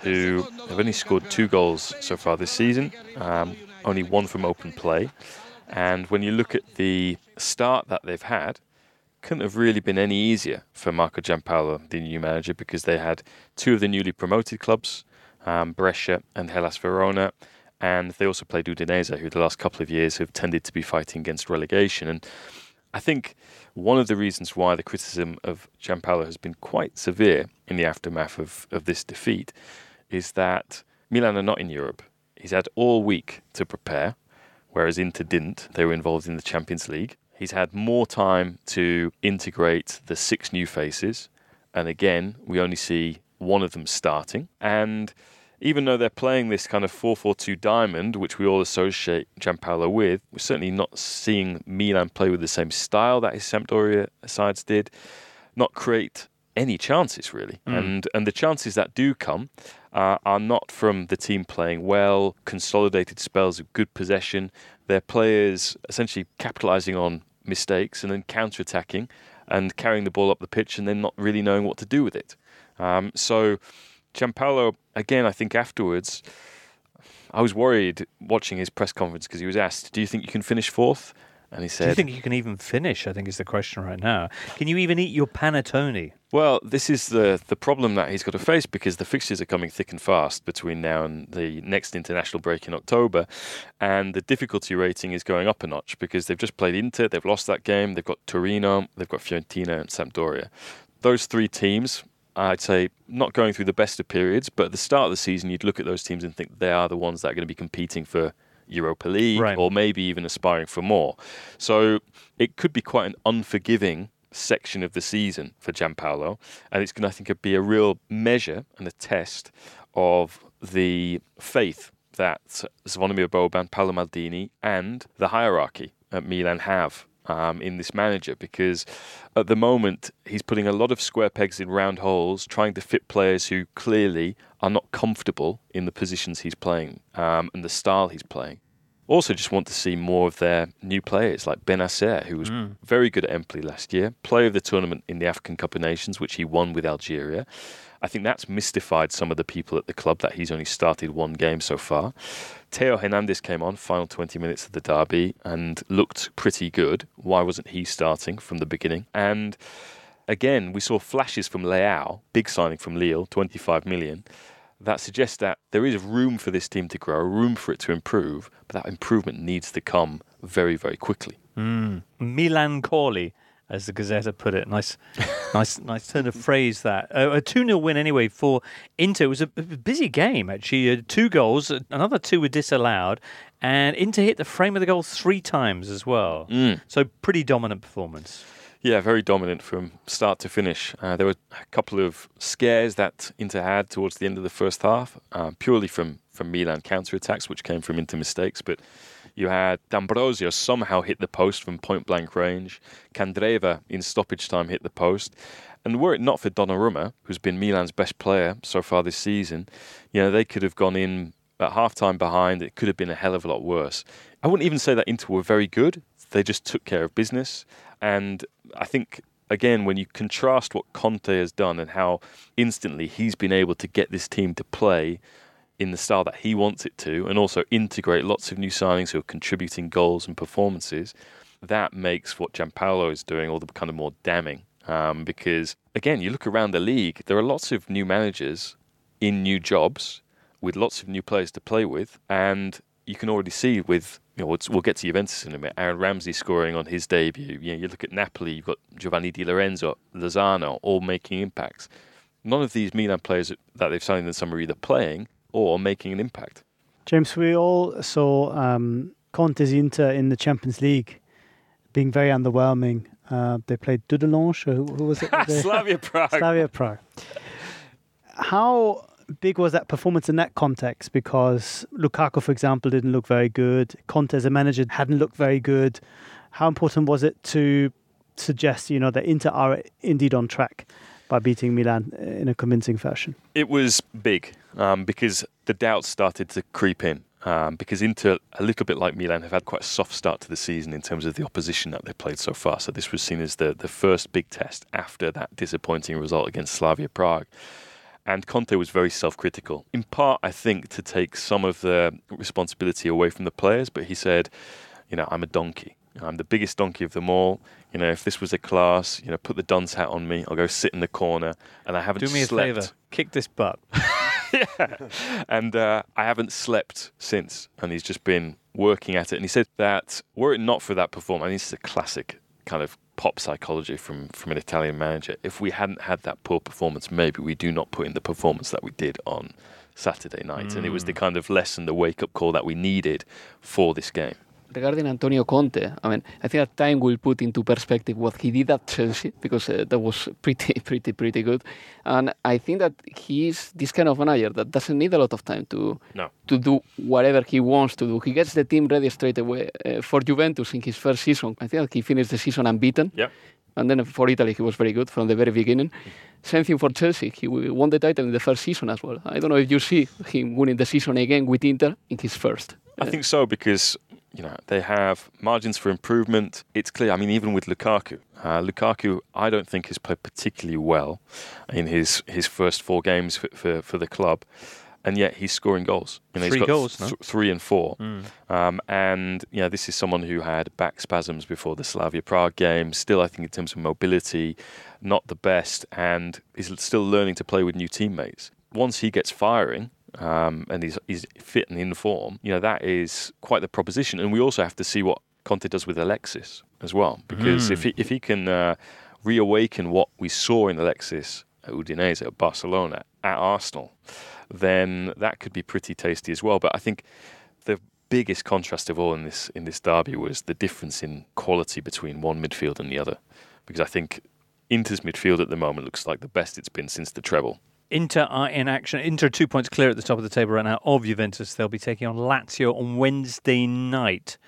who have only scored two goals so far this season, um, only one from open play. And when you look at the start that they've had, couldn't have really been any easier for Marco Giampaolo, the new manager, because they had two of the newly promoted clubs, um, Brescia and Hellas Verona, and they also played Udinese, who the last couple of years have tended to be fighting against relegation. And I think one of the reasons why the criticism of Giampaolo has been quite severe in the aftermath of, of this defeat is that Milan are not in Europe. He's had all week to prepare, whereas Inter didn't. They were involved in the Champions League. He's had more time to integrate the six new faces. And again, we only see one of them starting. And even though they're playing this kind of four four two diamond, which we all associate Giampaolo with, we're certainly not seeing Milan play with the same style that his Sampdoria sides did, not create any chances, really. Mm. And and the chances that do come uh, are not from the team playing well, consolidated spells of good possession. They're players essentially capitalising on mistakes and then counter-attacking and carrying the ball up the pitch and then not really knowing what to do with it. Um, so Giampaolo, again, I think afterwards, I was worried watching his press conference because he was asked, do you think you can finish fourth? And he said, do you think you can even finish, I think is the question right now. Can you even eat your panettone? Well, this is the, the problem that he's got to face because the fixtures are coming thick and fast between now and the next international break in October. And the difficulty rating is going up a notch because they've just played Inter, they've lost that game, they've got Torino, they've got Fiorentina and Sampdoria. Those three teams, I'd say, not going through the best of periods, but at the start of the season, you'd look at those teams and think they are the ones that are going to be competing for Europa League, right, or maybe even aspiring for more. So it could be quite an unforgiving section of the season for Giampaolo, and it's going to, I think, be a real measure and a test of the faith that Zvonimir Boban, Paolo Maldini and the hierarchy at Milan have um, in this manager, because at the moment he's putting a lot of square pegs in round holes, trying to fit players who clearly are not comfortable in the positions he's playing um, and the style he's playing. Also just want to see more of their new players, like Benacer, who was mm. very good at Empoli last year, player of the tournament in the African Cup of Nations, which he won with Algeria. I think that's mystified some of the people at the club that he's only started one game so far. Teo Hernandez came on, final twenty minutes of the derby, and looked pretty good. Why wasn't he starting from the beginning? And Again, we saw flashes from Leao, big signing from Lille, twenty-five million. That suggests that there is room for this team to grow, room for it to improve, but that improvement needs to come very, very quickly. Mm. Melancholy, as the Gazzetta put it. Nice nice, nice turn of phrase that. Uh, a two nil win anyway for Inter. It was a busy game, actually. Uh, two goals, another two were disallowed, and Inter hit the frame of the goal three times as well. Mm. So pretty dominant performance. Yeah, very dominant from start to finish. Uh, there were a couple of scares that Inter had towards the end of the first half, uh, purely from, from Milan counter-attacks, which came from Inter mistakes. But you had D'Ambrosio somehow hit the post from point-blank range. Candreva in stoppage time hit the post. And were it not for Donnarumma, who's been Milan's best player so far this season, you know, they could have gone in at half-time behind. It could have been a hell of a lot worse. I wouldn't even say that Inter were very good. They just took care of business. And I think, again, when you contrast what Conte has done and how instantly he's been able to get this team to play in the style that he wants it to, and also integrate lots of new signings who are contributing goals and performances, that makes what Gianpaolo is doing all the kind of more damning. Um, because, again, you look around the league, there are lots of new managers in new jobs with lots of new players to play with, and you can already see with, you know, we'll get to Juventus in a minute, Aaron Ramsey scoring on his debut. You know, you look at Napoli, you've got Giovanni Di Lorenzo, Lozano, all making impacts. None of these Milan players that they've signed in the summer are either playing or making an impact. James, we all saw um, Conte's Inter in the Champions League being very underwhelming. Uh, they played Dudelange, or who, who was it? Slavia Prague. Slavia Prague. How big was that performance in that context? Because Lukaku, for example, didn't look very good. Conte as a manager hadn't looked very good. How important was it to suggest, you know, that Inter are indeed on track by beating Milan in a convincing fashion? It was big um, because the doubts started to creep in. Um, because Inter, a little bit like Milan, have had quite a soft start to the season in terms of the opposition that they played so far. So this was seen as the, the first big test after that disappointing result against Slavia Prague. And Conte was very self-critical, in part, I think, to take some of the responsibility away from the players. But he said, you know, I'm a donkey. I'm the biggest donkey of them all. You know, if this was a class, you know, put the dunce hat on me. I'll go sit in the corner. And I haven't slept. Do me slept. a favour. Kick this butt. Yeah. And uh, I haven't slept since. And he's just been working at it. And he said that were it not for that performance, I think this is a classic kind of pop psychology from, from an Italian manager. If we hadn't had that poor performance, maybe we do not put in the performance that we did on Saturday night. Mm. And it was the kind of lesson, the wake-up call that we needed for this game. Regarding Antonio Conte, I mean, I think that time will put into perspective what he did at Chelsea, because uh, that was pretty, pretty, pretty good. And I think that he is this kind of manager that doesn't need a lot of time to no. to do whatever he wants to do. He gets the team ready straight away uh, for Juventus in his first season. I think that he finished the season unbeaten. Yeah. And then for Italy, he was very good from the very beginning. Same thing for Chelsea. He won the title in the first season as well. I don't know if you see him winning the season again with Inter in his first. I think so, because you know, they have margins for improvement. It's clear. I mean, even with Lukaku. Uh, Lukaku, I don't think, has played particularly well in his, his first four games for, for, for the club. And yet he's scoring goals. You know, three he's got goals, th- no? Three and four. Mm. Um, and, you know, this is someone who had back spasms before the Slavia Prague game. Still, I think, in terms of mobility, not the best. And is still learning to play with new teammates. Once he gets firing, Um, and he's, he's fit and in form, you know, that is quite the proposition. And we also have to see what Conte does with Alexis as well, because mm. if he, if he can uh, reawaken what we saw in Alexis at Udinese, at Barcelona, at Arsenal, then that could be pretty tasty as well. But I think the biggest contrast of all in this in this derby was the difference in quality between one midfield and the other, because I think Inter's midfield at the moment looks like the best it's been since the treble. Inter are in action. Inter two points clear at the top of the table right now of Juventus. They'll be taking on Lazio on Wednesday night,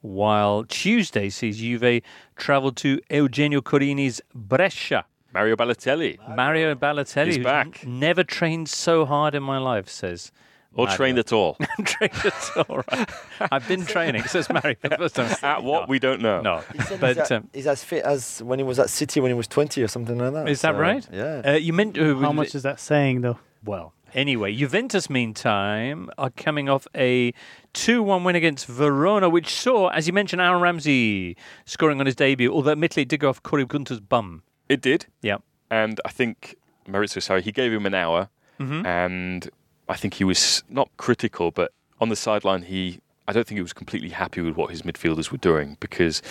while Tuesday sees Juve travel to Eugenio Corini's Brescia. Mario Balotelli. Mario Balotelli. He's back. N- never trained so hard in my life, says Or Mario. trained at all. trained at all, right. I've been training, says Mario. First time. At what, no. we don't know. No. He but, he's, um, he's as fit as when he was at City when he was twenty or something like that. Is so, that right? Yeah. Uh, you meant, uh, How much it, is that saying, though? Well, anyway, Juventus, meantime, are coming off a two one win against Verona, which saw, as you mentioned, Aaron Ramsey scoring on his debut, although admittedly it did go off Corey Gunter's bum. It did. Yeah. And I think Maurizio Sarri, he gave him an hour. Mm-hmm. And I think he was not critical, but on the sideline, he I don't think he was completely happy with what his midfielders were doing, because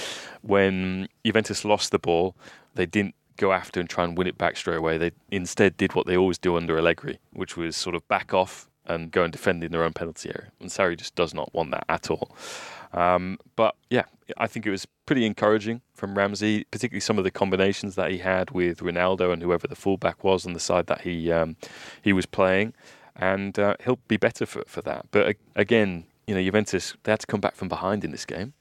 when Juventus lost the ball, they didn't go after and try and win it back straight away. They instead did what they always do under Allegri, which was sort of back off and go and defend in their own penalty area. And Sarri just does not want that at all. Um, but yeah, I think it was pretty encouraging from Ramsey, particularly some of the combinations that he had with Ronaldo and whoever the fullback was on the side that he um, he was playing. And uh, he'll be better for, for that. But uh, again, you know, Juventus, they had to come back from behind in this game.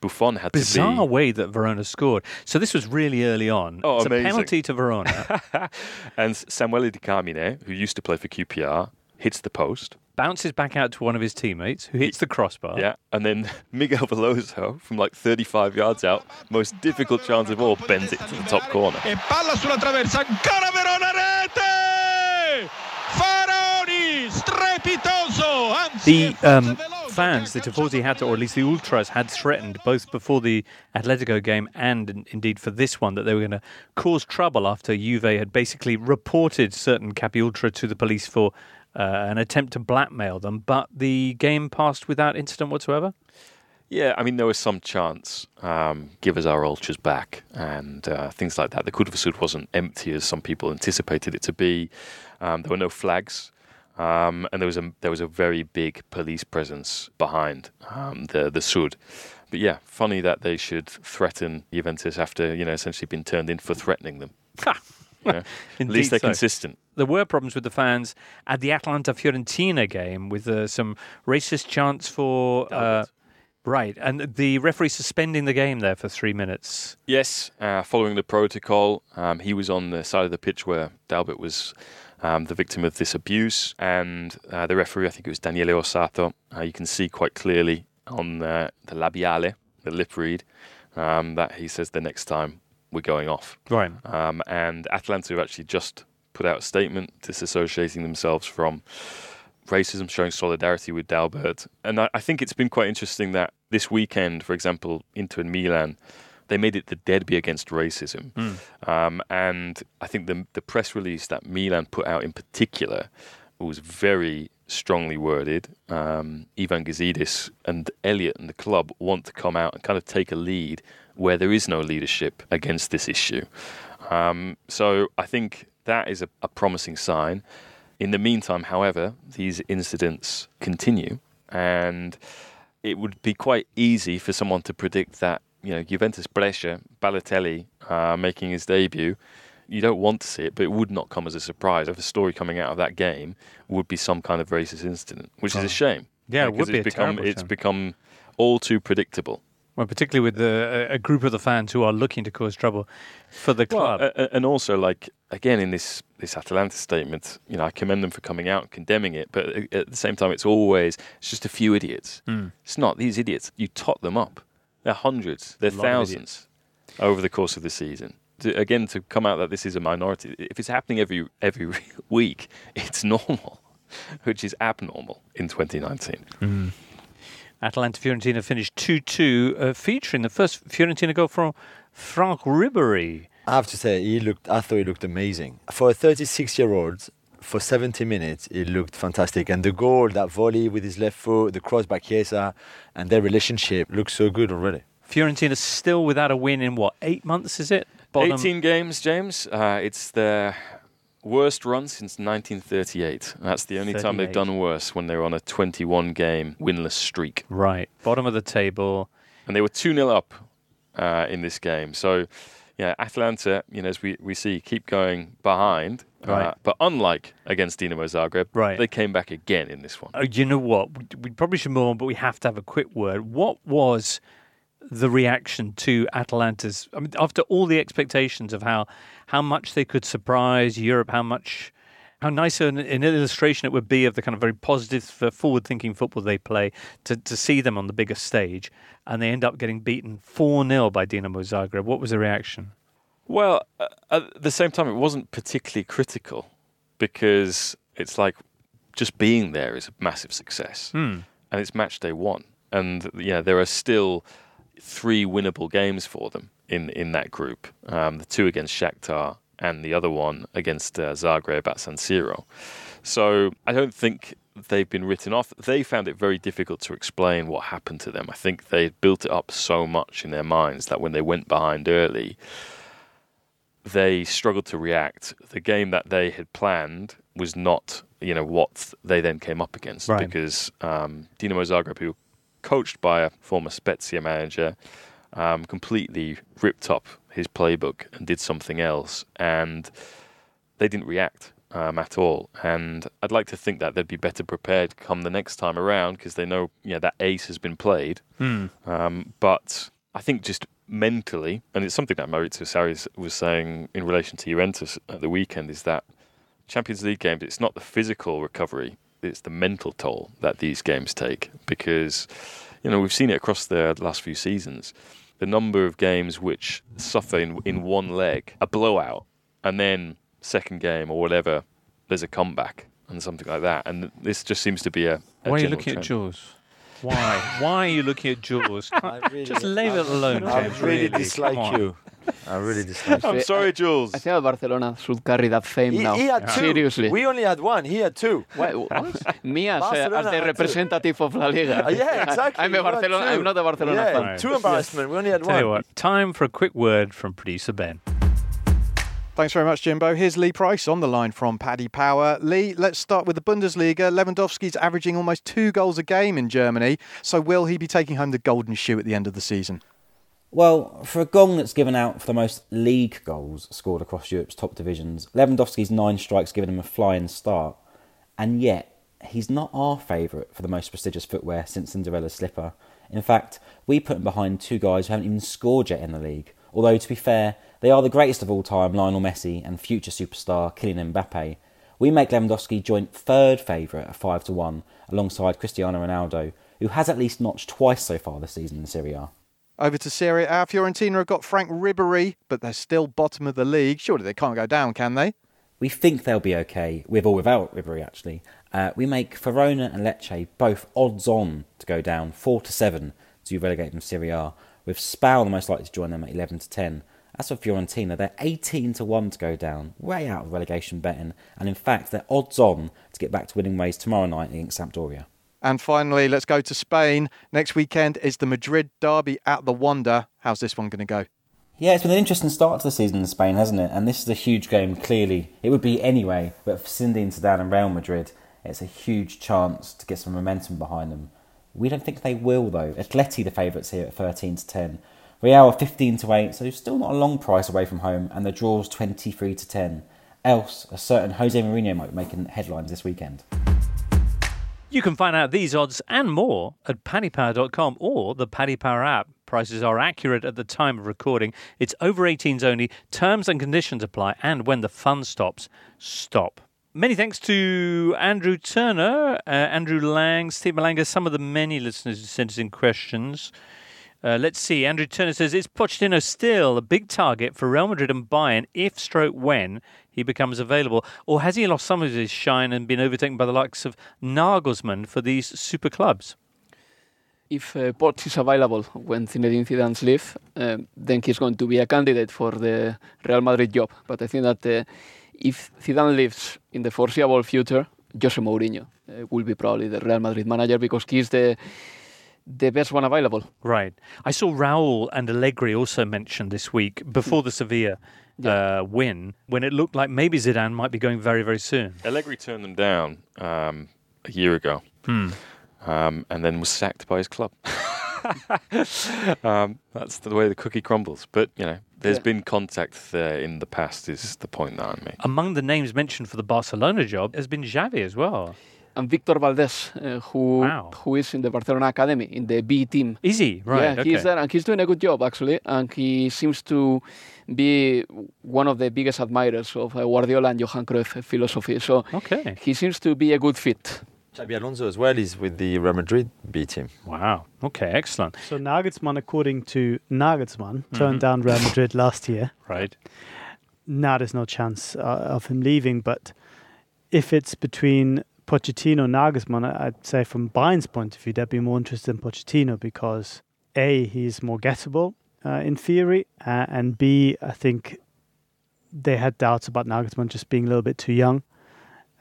Buffon had Bizarre to be... Bizarre way that Verona scored. So this was really early on. Oh, it's amazing. A penalty to Verona. And Samuele Di Carmine, who used to play for Q P R, hits the post. Bounces back out to one of his teammates, who hits the crossbar. Yeah, and then Miguel Veloso, from like thirty-five yards out, most difficult chance of all, bends it to the top corner. Palla sulla traversa, ancora Verona, rete! Faroni, strepitoso! The um, fans, the tifosi had to, or at least the ultras had threatened, both before the Atletico game and indeed for this one, that they were going to cause trouble after Juve had basically reported certain Capiultra to the police for Uh, an attempt to blackmail them, but the game passed without incident whatsoever? Yeah, I mean, there was some chance, um, give us our ultras back, and uh, things like that. The Curva Sud wasn't empty as some people anticipated it to be. Um, there were no flags, um, and there was a there was a very big police presence behind um, the, the Sud. But yeah, funny that they should threaten Juventus after, you know, essentially being turned in for threatening them. Ha! You know, at least they're so consistent. There were problems with the fans at the Atalanta-Fiorentina game with uh, some racist chants for... Uh, right, and the referee suspending the game there for three minutes. Yes, uh, following the protocol. Um, he was on the side of the pitch where Dalbert was um, the victim of this abuse. And uh, the referee, I think it was Daniele Osato, uh, you can see quite clearly on the, the labiale, the lip read, um, that he says the next time we're going off. Right. Um, and Atalanta have actually just put out a statement disassociating themselves from racism, showing solidarity with Dalbert. And I, I think it's been quite interesting that this weekend, for example, Inter and Milan, they made it the derby against racism. Mm. Um, and I think the, the press release that Milan put out in particular was very strongly worded. Um, Ivan Gazidis and Elliot and the club want to come out and kind of take a lead where there is no leadership against this issue. Um, so I think that is a, a promising sign. In the meantime, however, these incidents continue, and it would be quite easy for someone to predict that, you know, Juventus Brescia, Balotelli uh, making his debut, you don't want to see it, but it would not come as a surprise if a story coming out of that game would be some kind of racist incident, which oh. is a shame. Yeah, it would be a become, terrible It's shame. become all too predictable. Well, particularly with the, a group of the fans who are looking to cause trouble for the club. Well, uh, and also, like, again, in this, this Atalanta statement, you know, I commend them for coming out and condemning it, but at the same time, it's always, it's just a few idiots. Mm. It's not these idiots. You tot them up. They're hundreds. They're thousands over the course of the season. To, again, to come out that this is a minority, if it's happening every every week, it's normal, which is abnormal in twenty nineteen. Mm. Atalanta-Fiorentina finished two two, uh, featuring the first Fiorentina goal from Franck Ribery. I have to say, he looked. I thought he looked amazing. For a thirty-six-year-old, for seventy minutes, he looked fantastic. And the goal, that volley with his left foot, the cross by Chiesa, and their relationship looked so good already. Fiorentina still without a win in, what, eight months, is it? Bottom. eighteen games, James. Uh, it's the worst run since nineteen thirty-eight. That's the only time they've done worse, when they were on a twenty-one game winless streak. Right. Bottom of the table. And they were two nil up uh, in this game. So, yeah, Atalanta, you know, as we, we see, keep going behind. Right. Uh, but unlike against Dinamo Zagreb, right, they came back again in this one. Oh, you know what? We, we probably should move on, but we have to have a quick word. What was the reaction to Atalanta's, I mean, after all the expectations of how how much they could surprise Europe, how much, how nice an, an illustration it would be of the kind of very positive, forward-thinking football they play, to, to see them on the bigger stage, and they end up getting beaten four nil by Dinamo Zagreb. What was the reaction? Well, uh, at the same time, it wasn't particularly critical, because it's like just being there is a massive success, mm. and it's match day one, and yeah, there are still three winnable games for them in, in that group. Um, the two against Shakhtar and the other one against uh, Zagreb at San Siro. So I don't think they've been written off. They found it very difficult to explain what happened to them. I think they built it up so much in their minds that when they went behind early, they struggled to react. The game that they had planned was not, you know, what they then came up against. Right. Because um, Dinamo Zagreb, who were coached by a former Spezia manager, um, completely ripped up his playbook and did something else. And they didn't react um, at all. And I'd like to think that they'd be better prepared come the next time around because they know, you know, that ace has been played. Mm. Um, but I think just mentally, and it's something that Maurizio Sarri was saying in relation to Juventus at the weekend, is that Champions League games, it's not the physical recovery, it's the mental toll that these games take. Because, you know, we've seen it across the last few seasons. The number of games which suffer in, in one leg, a blowout, and then second game or whatever, there's a comeback and something like that. And this just seems to be a, a Why are you looking trend. At Jaws? Why? Why are you looking at Jaws? Really, just leave I, it alone. I James, really, really dislike you. I really dislike you. I'm sorry, Jules. I, I think Barcelona should carry that fame he, now. He had two. Seriously. We only had one. He had two. Wait, what? Me as, uh, as the representative two. Of La Liga. Uh, yeah, exactly. I'm, a Barcelona, I'm not a Barcelona yeah, fan. Right. Too embarrassment. Yes. We only had Tell one. You what, time for a quick word from producer Ben. Thanks very much, Jimbo. Here's Lee Price on the line from Paddy Power. Lee, let's start with the Bundesliga. Lewandowski's averaging almost two goals a game in Germany. So will he be taking home the golden shoe at the end of the season? Well, for a gong that's given out for the most league goals scored across Europe's top divisions, Lewandowski's nine strikes given him a flying start. And yet, he's not our favourite for the most prestigious footwear since Cinderella's slipper. In fact, we put him behind two guys who haven't even scored yet in the league. Although, to be fair, they are the greatest of all time, Lionel Messi and future superstar Kylian Mbappe. We make Lewandowski joint third favourite at five to one, alongside Cristiano Ronaldo, who has at least notched twice so far this season in Serie A. Over to Serie A, Fiorentina have got Frank Ribery, but they're still bottom of the league. Surely they can't go down, can they? We think they'll be OK, with or without Ribery, actually. Uh, we make Verona and Lecce both odds-on to go down, four to seven, to relegate them to Serie A, with Spal the most likely to join them at eleven to ten. As for Fiorentina, they're eighteen to one to go down, way out of relegation betting, and in fact, they're odds-on to get back to winning ways tomorrow night against Sampdoria. And finally, let's go to Spain. Next weekend is the Madrid derby at the Wanda. How's this one going to go? Yeah, it's been an interesting start to the season in Spain, hasn't it? And this is a huge game, clearly. It would be anyway, but for Zinedine Zidane and Real Madrid, it's a huge chance to get some momentum behind them. We don't think they will, though. Atleti the favourites here at thirteen to ten. Real are fifteen to eight, so still not a long price away from home, and the draw's twenty-three to ten. Else, a certain Jose Mourinho might be making headlines this weekend. You can find out these odds and more at paddy power dot com or the Paddy Power app. Prices are accurate at the time of recording. It's over eighteens only. Terms and conditions apply, and when the fun stops, stop. Many thanks to Andrew Turner, uh, Andrew Lang, Steve Malanga, some of the many listeners who sent us in questions. Uh, let's see. Andrew Turner says, is Pochettino still a big target for Real Madrid and Bayern if stroke when he becomes available? Or has he lost some of his shine and been overtaken by the likes of Nagelsmann for these super clubs? If uh, Poch is available when Zinedine Zidane leaves, uh, then he's going to be a candidate for the Real Madrid job. But I think that uh, if Zidane leaves in the foreseeable future, Jose Mourinho uh, will be probably the Real Madrid manager because he's the... the best one available. Right. I saw Raul and Allegri also mentioned this week, before the Sevilla yeah. uh, win, when it looked like maybe Zidane might be going very, very soon. Allegri turned them down um, a year ago hmm. um, and then was sacked by his club. um, that's the way the cookie crumbles. But, you know, there's yeah. been contact there in the past is the point that I make. Among the names mentioned for the Barcelona job has been Xavi as well. And Victor Valdés, uh, who wow. who is in the Barcelona Academy, in the B team. Is he? Right. Yeah, okay. He's there and he's doing a good job, actually. And he seems to be one of the biggest admirers of uh, Guardiola and Johan Cruyff philosophy. So okay. he seems to be a good fit. Xabi Alonso as well is with the Real Madrid B team. Wow. Okay, excellent. So Nagelsmann, according to Nagelsmann, mm-hmm. turned down Real Madrid last year. Right. Now there's no chance uh, of him leaving, but if it's between Pochettino, Nagelsmann, I'd say from Bayern's point of view, they'd be more interested in Pochettino because A, he's more gettable uh, in theory, uh, and B, I think they had doubts about Nagelsmann just being a little bit too young,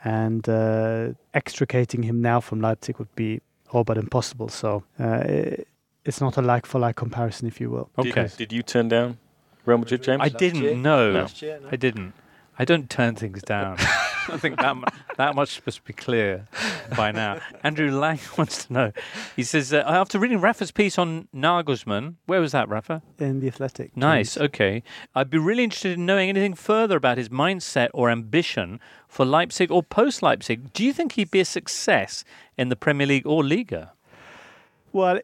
and uh, extricating him now from Leipzig would be all but impossible. So uh, it, it's not a like-for-like comparison, if you will. Okay. Did, did you turn down Real Madrid, James? I didn't, no. Last year, no. I didn't. I don't turn things down. I think that mu- that much must be clear by now. Andrew Lang wants to know. He says, uh, after reading Rafa's piece on Nagelsmann, where was that, Rafa? In The Athletic. Nice, please. Okay. I'd be really interested in knowing anything further about his mindset or ambition for Leipzig or post-Leipzig. Do you think he'd be a success in the Premier League or Liga? Well,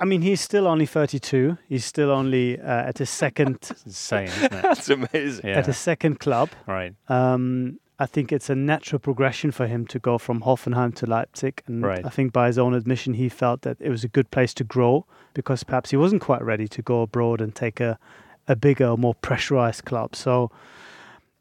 I mean, he's still only thirty-two. He's still only uh, at his second... That's insane, isn't it? That's amazing. Yeah. At his second club. Right. Um, I think it's a natural progression for him to go from Hoffenheim to Leipzig. And right. I think by his own admission, he felt that it was a good place to grow because perhaps he wasn't quite ready to go abroad and take a, a bigger, more pressurized club. So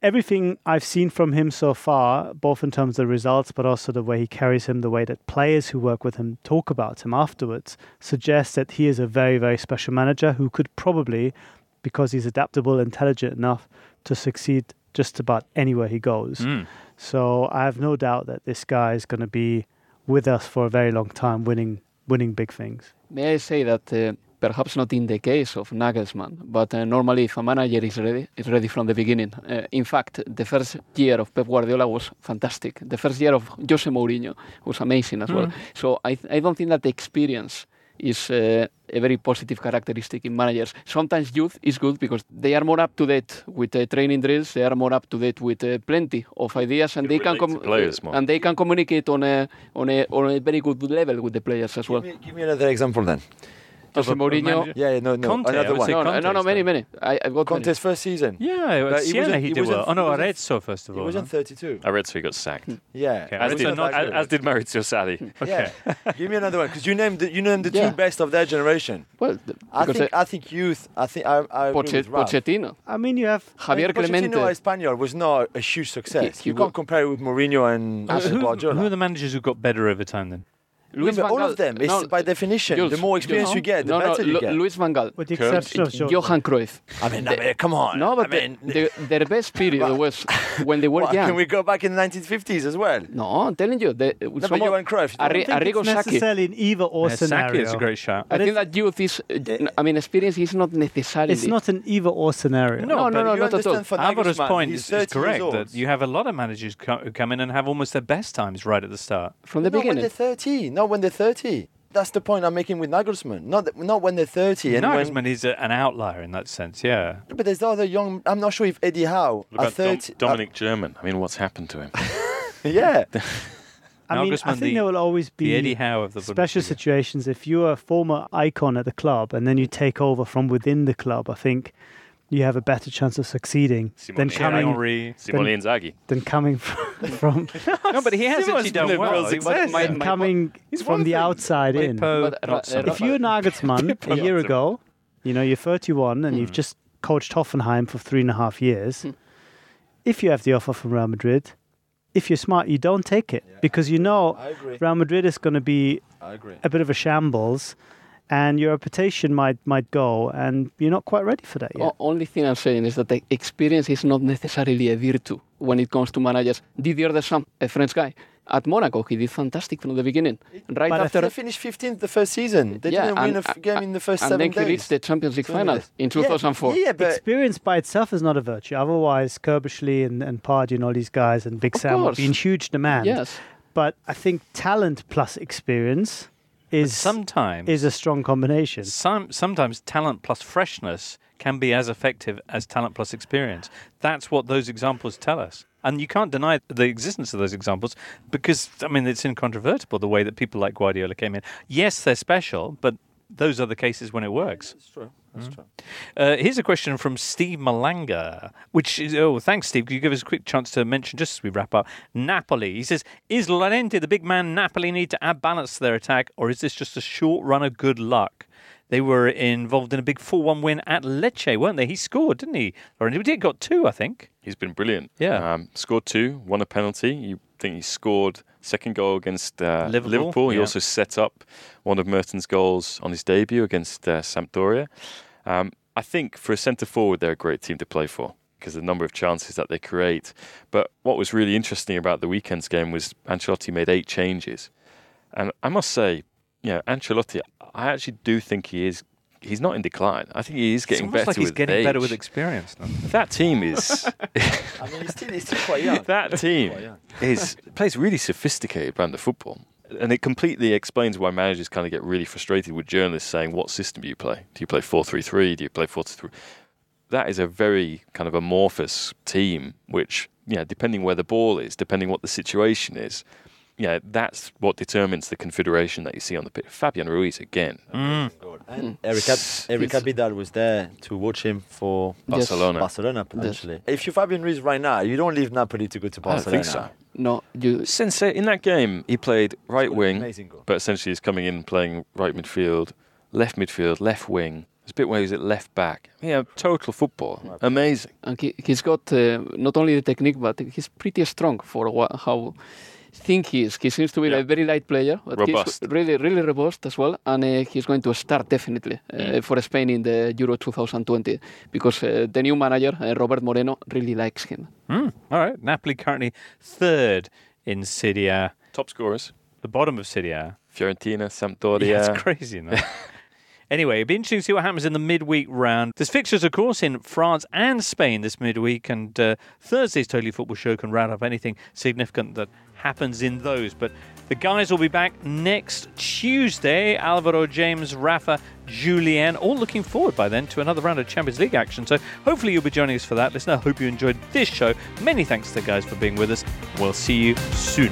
everything I've seen from him so far, both in terms of results, but also the way he carries him, the way that players who work with him talk about him afterwards, suggests that he is a very, very special manager who could probably, because he's adaptable, intelligent enough to succeed just about anywhere he goes. Mm. So I have no doubt that this guy is going to be with us for a very long time, winning winning big things. May I say that uh, perhaps not in the case of Nagelsmann, but uh, normally if a manager is ready, it's ready from the beginning. Uh, in fact, the first year of Pep Guardiola was fantastic. The first year of Jose Mourinho was amazing as mm. well. So I, th- I don't think that the experience is uh, a very positive characteristic in managers. Sometimes youth is good because they are more up to date with uh, training drills. They are more up to date with uh, plenty of ideas, and they can com- players, and they can communicate on a on a on a very good level with the players as well. Give me, give me another example then. Jose Mourinho. Yeah, yeah, no, no, Conte, another one. No, Conte, no, no, many, many. I, I got Conte's first season. Yeah, Siena he, he did well. Oh no, Arezzo first of all. He was on thirty-two. Arezzo he got sacked. Yeah, okay. as, did, not, as, as did Maurizio Sarri. Okay, yeah. Give me another one because you named the, you named the yeah. two best of their generation. Well, the, I think I, I think youth. I think I. I Pochet, Pochettino. I mean, you have Javier Clemente. Pochettino Espanyol was not a huge success. He, you he can't compare it with Mourinho and Guardiola. Who are the managers who got better over time then? Luis All Gaal. Of them, it's no, by definition. Jules, the more experience Jules, you get, the no, better no, you Lu- get. Luis van Gaal. With the exception of Johan Cruyff. I mean, the, I mean, come on. No, but I mean, the, the, their best period was when they were well, young. Can we go back in the nineteen fifties as well? No, I'm telling you. The, no, but Johan Cruyff. I don't Ar- think Arrigo it's necessarily in either or yeah, scenario. Saki is a great shout. I think that youth is, uh, I mean, experience is not necessarily. It's not an either or scenario. No, no, no, no not at all. Alvaro's point is correct that you have a lot of managers who come in and have almost their best times right at the start. From the beginning. Not when they're thirty. Not when they're thirty. That's the point I'm making with Nagelsmann. Not that, not when they're thirty. And Nagelsmann is a, an outlier in that sense, yeah. But there's other young... I'm not sure if Eddie Howe... What about thirty, Dom, Dominic uh, German? I mean, what's happened to him? Yeah. I mean, I think the, there will always be Eddie Howe of the special situations. If you're a former icon at the club and then you take over from within the club, I think you have a better chance of succeeding Simone than coming, Henry, than, Simone than coming from... from no, but he has Simone actually done well. Success, my, my, my, coming my, from the thing. Outside my in. Po, but, uh, so if you're a Nagelsmann a year ago, you know, you're thirty-one and mm. you've just coached Hoffenheim for three and a half years, mm. if you have the offer from Real Madrid, if you're smart, you don't take it. Yeah, because you know Real Madrid is going to be a bit of a shambles, and your reputation might might go, and you're not quite ready for that yet. O- only thing I'm saying is that the experience is not necessarily a virtue when it comes to managers. Didier Deschamps, a French guy, at Monaco, he did fantastic from the beginning. Right but after they finished fifteenth the first season. They yeah, didn't win a f- game in the first seven days. And then he reached the Champions League final in two thousand four. Yeah, yeah, but experience by itself is not a virtue. Otherwise, Kurbishly and, and Pardew and all these guys and Big Sam would be in huge demand. Yes. But I think talent plus experience... Is, sometimes, is a strong combination. Some, sometimes talent plus freshness can be as effective as talent plus experience. That's what those examples tell us. And you can't deny the existence of those examples because, I mean, it's incontrovertible the way that people like Guardiola came in. Yes, they're special, but those are the cases when it works. That's true. That's mm. true. Uh, here's a question from Steve Malanga, which is... Oh, thanks, Steve. Could you give us a quick chance to mention, just as we wrap up, Napoli. He says, is Llorente, the big man Napoli, need to add balance to their attack, or is this just a short run of good luck? They were involved in a big four one win at Lecce, weren't they? He scored, didn't he? Llorente did got two, I think. He's been brilliant. Yeah. Um, scored two, won a penalty. You think he scored... second goal against uh, Liverpool. Liverpool. He yeah. also set up one of Mertens' goals on his debut against uh, Sampdoria. Um, I think for a centre-forward, they're a great team to play for because of the number of chances that they create. But what was really interesting about the weekend's game was Ancelotti made eight changes. And I must say, you know, Ancelotti, I actually do think he is He's not in decline. I think he is getting better with age. It's almost like he's getting better with experience. No? That team is... I mean, he's still, he's still quite young. That team young. is plays really sophisticated brand of football. And it completely explains why managers kind of get really frustrated with journalists saying, what system do you play? Do you play four three three? Do you play four two three? That is a very kind of amorphous team, which, you know, depending where the ball is, depending what the situation is, yeah, that's what determines the configuration that you see on the pitch. Fabian Ruiz again. Mm. And Eric, Eric Abidal was there to watch him for yes. Barcelona. Barcelona, potentially. Yes. If you're Fabian Ruiz right now, you don't leave Napoli to go to Barcelona. I don't think so. No, you... Since in that game, he played right wing, but essentially he's coming in playing right midfield, left midfield, left wing. It's a bit where he's at left back. Yeah, total football. Amazing. And he, he's got uh, not only the technique, but he's pretty strong for wh- how... think he is. He seems to be yeah. a very light player. But robust. He's really, really robust as well. And uh, he's going to start definitely uh, mm. for Spain in the Euro twenty twenty because uh, the new manager, uh, Robert Moreno, really likes him. Mm. All right. Napoli currently third in Serie A. Top scorers. The bottom of Serie A. Fiorentina, Sampdoria. Yeah, that's crazy, no? Anyway, it'd be interesting to see what happens in the midweek round. There's fixtures, of course, in France and Spain this midweek, and uh, Thursday's Totally Football Show can round up anything significant that happens in those. But the guys will be back next Tuesday. Alvaro, James, Rafa, Julien, all looking forward by then to another round of Champions League action. So hopefully you'll be joining us for that. Listen, I hope you enjoyed this show. Many thanks to the guys for being with us. We'll see you soon.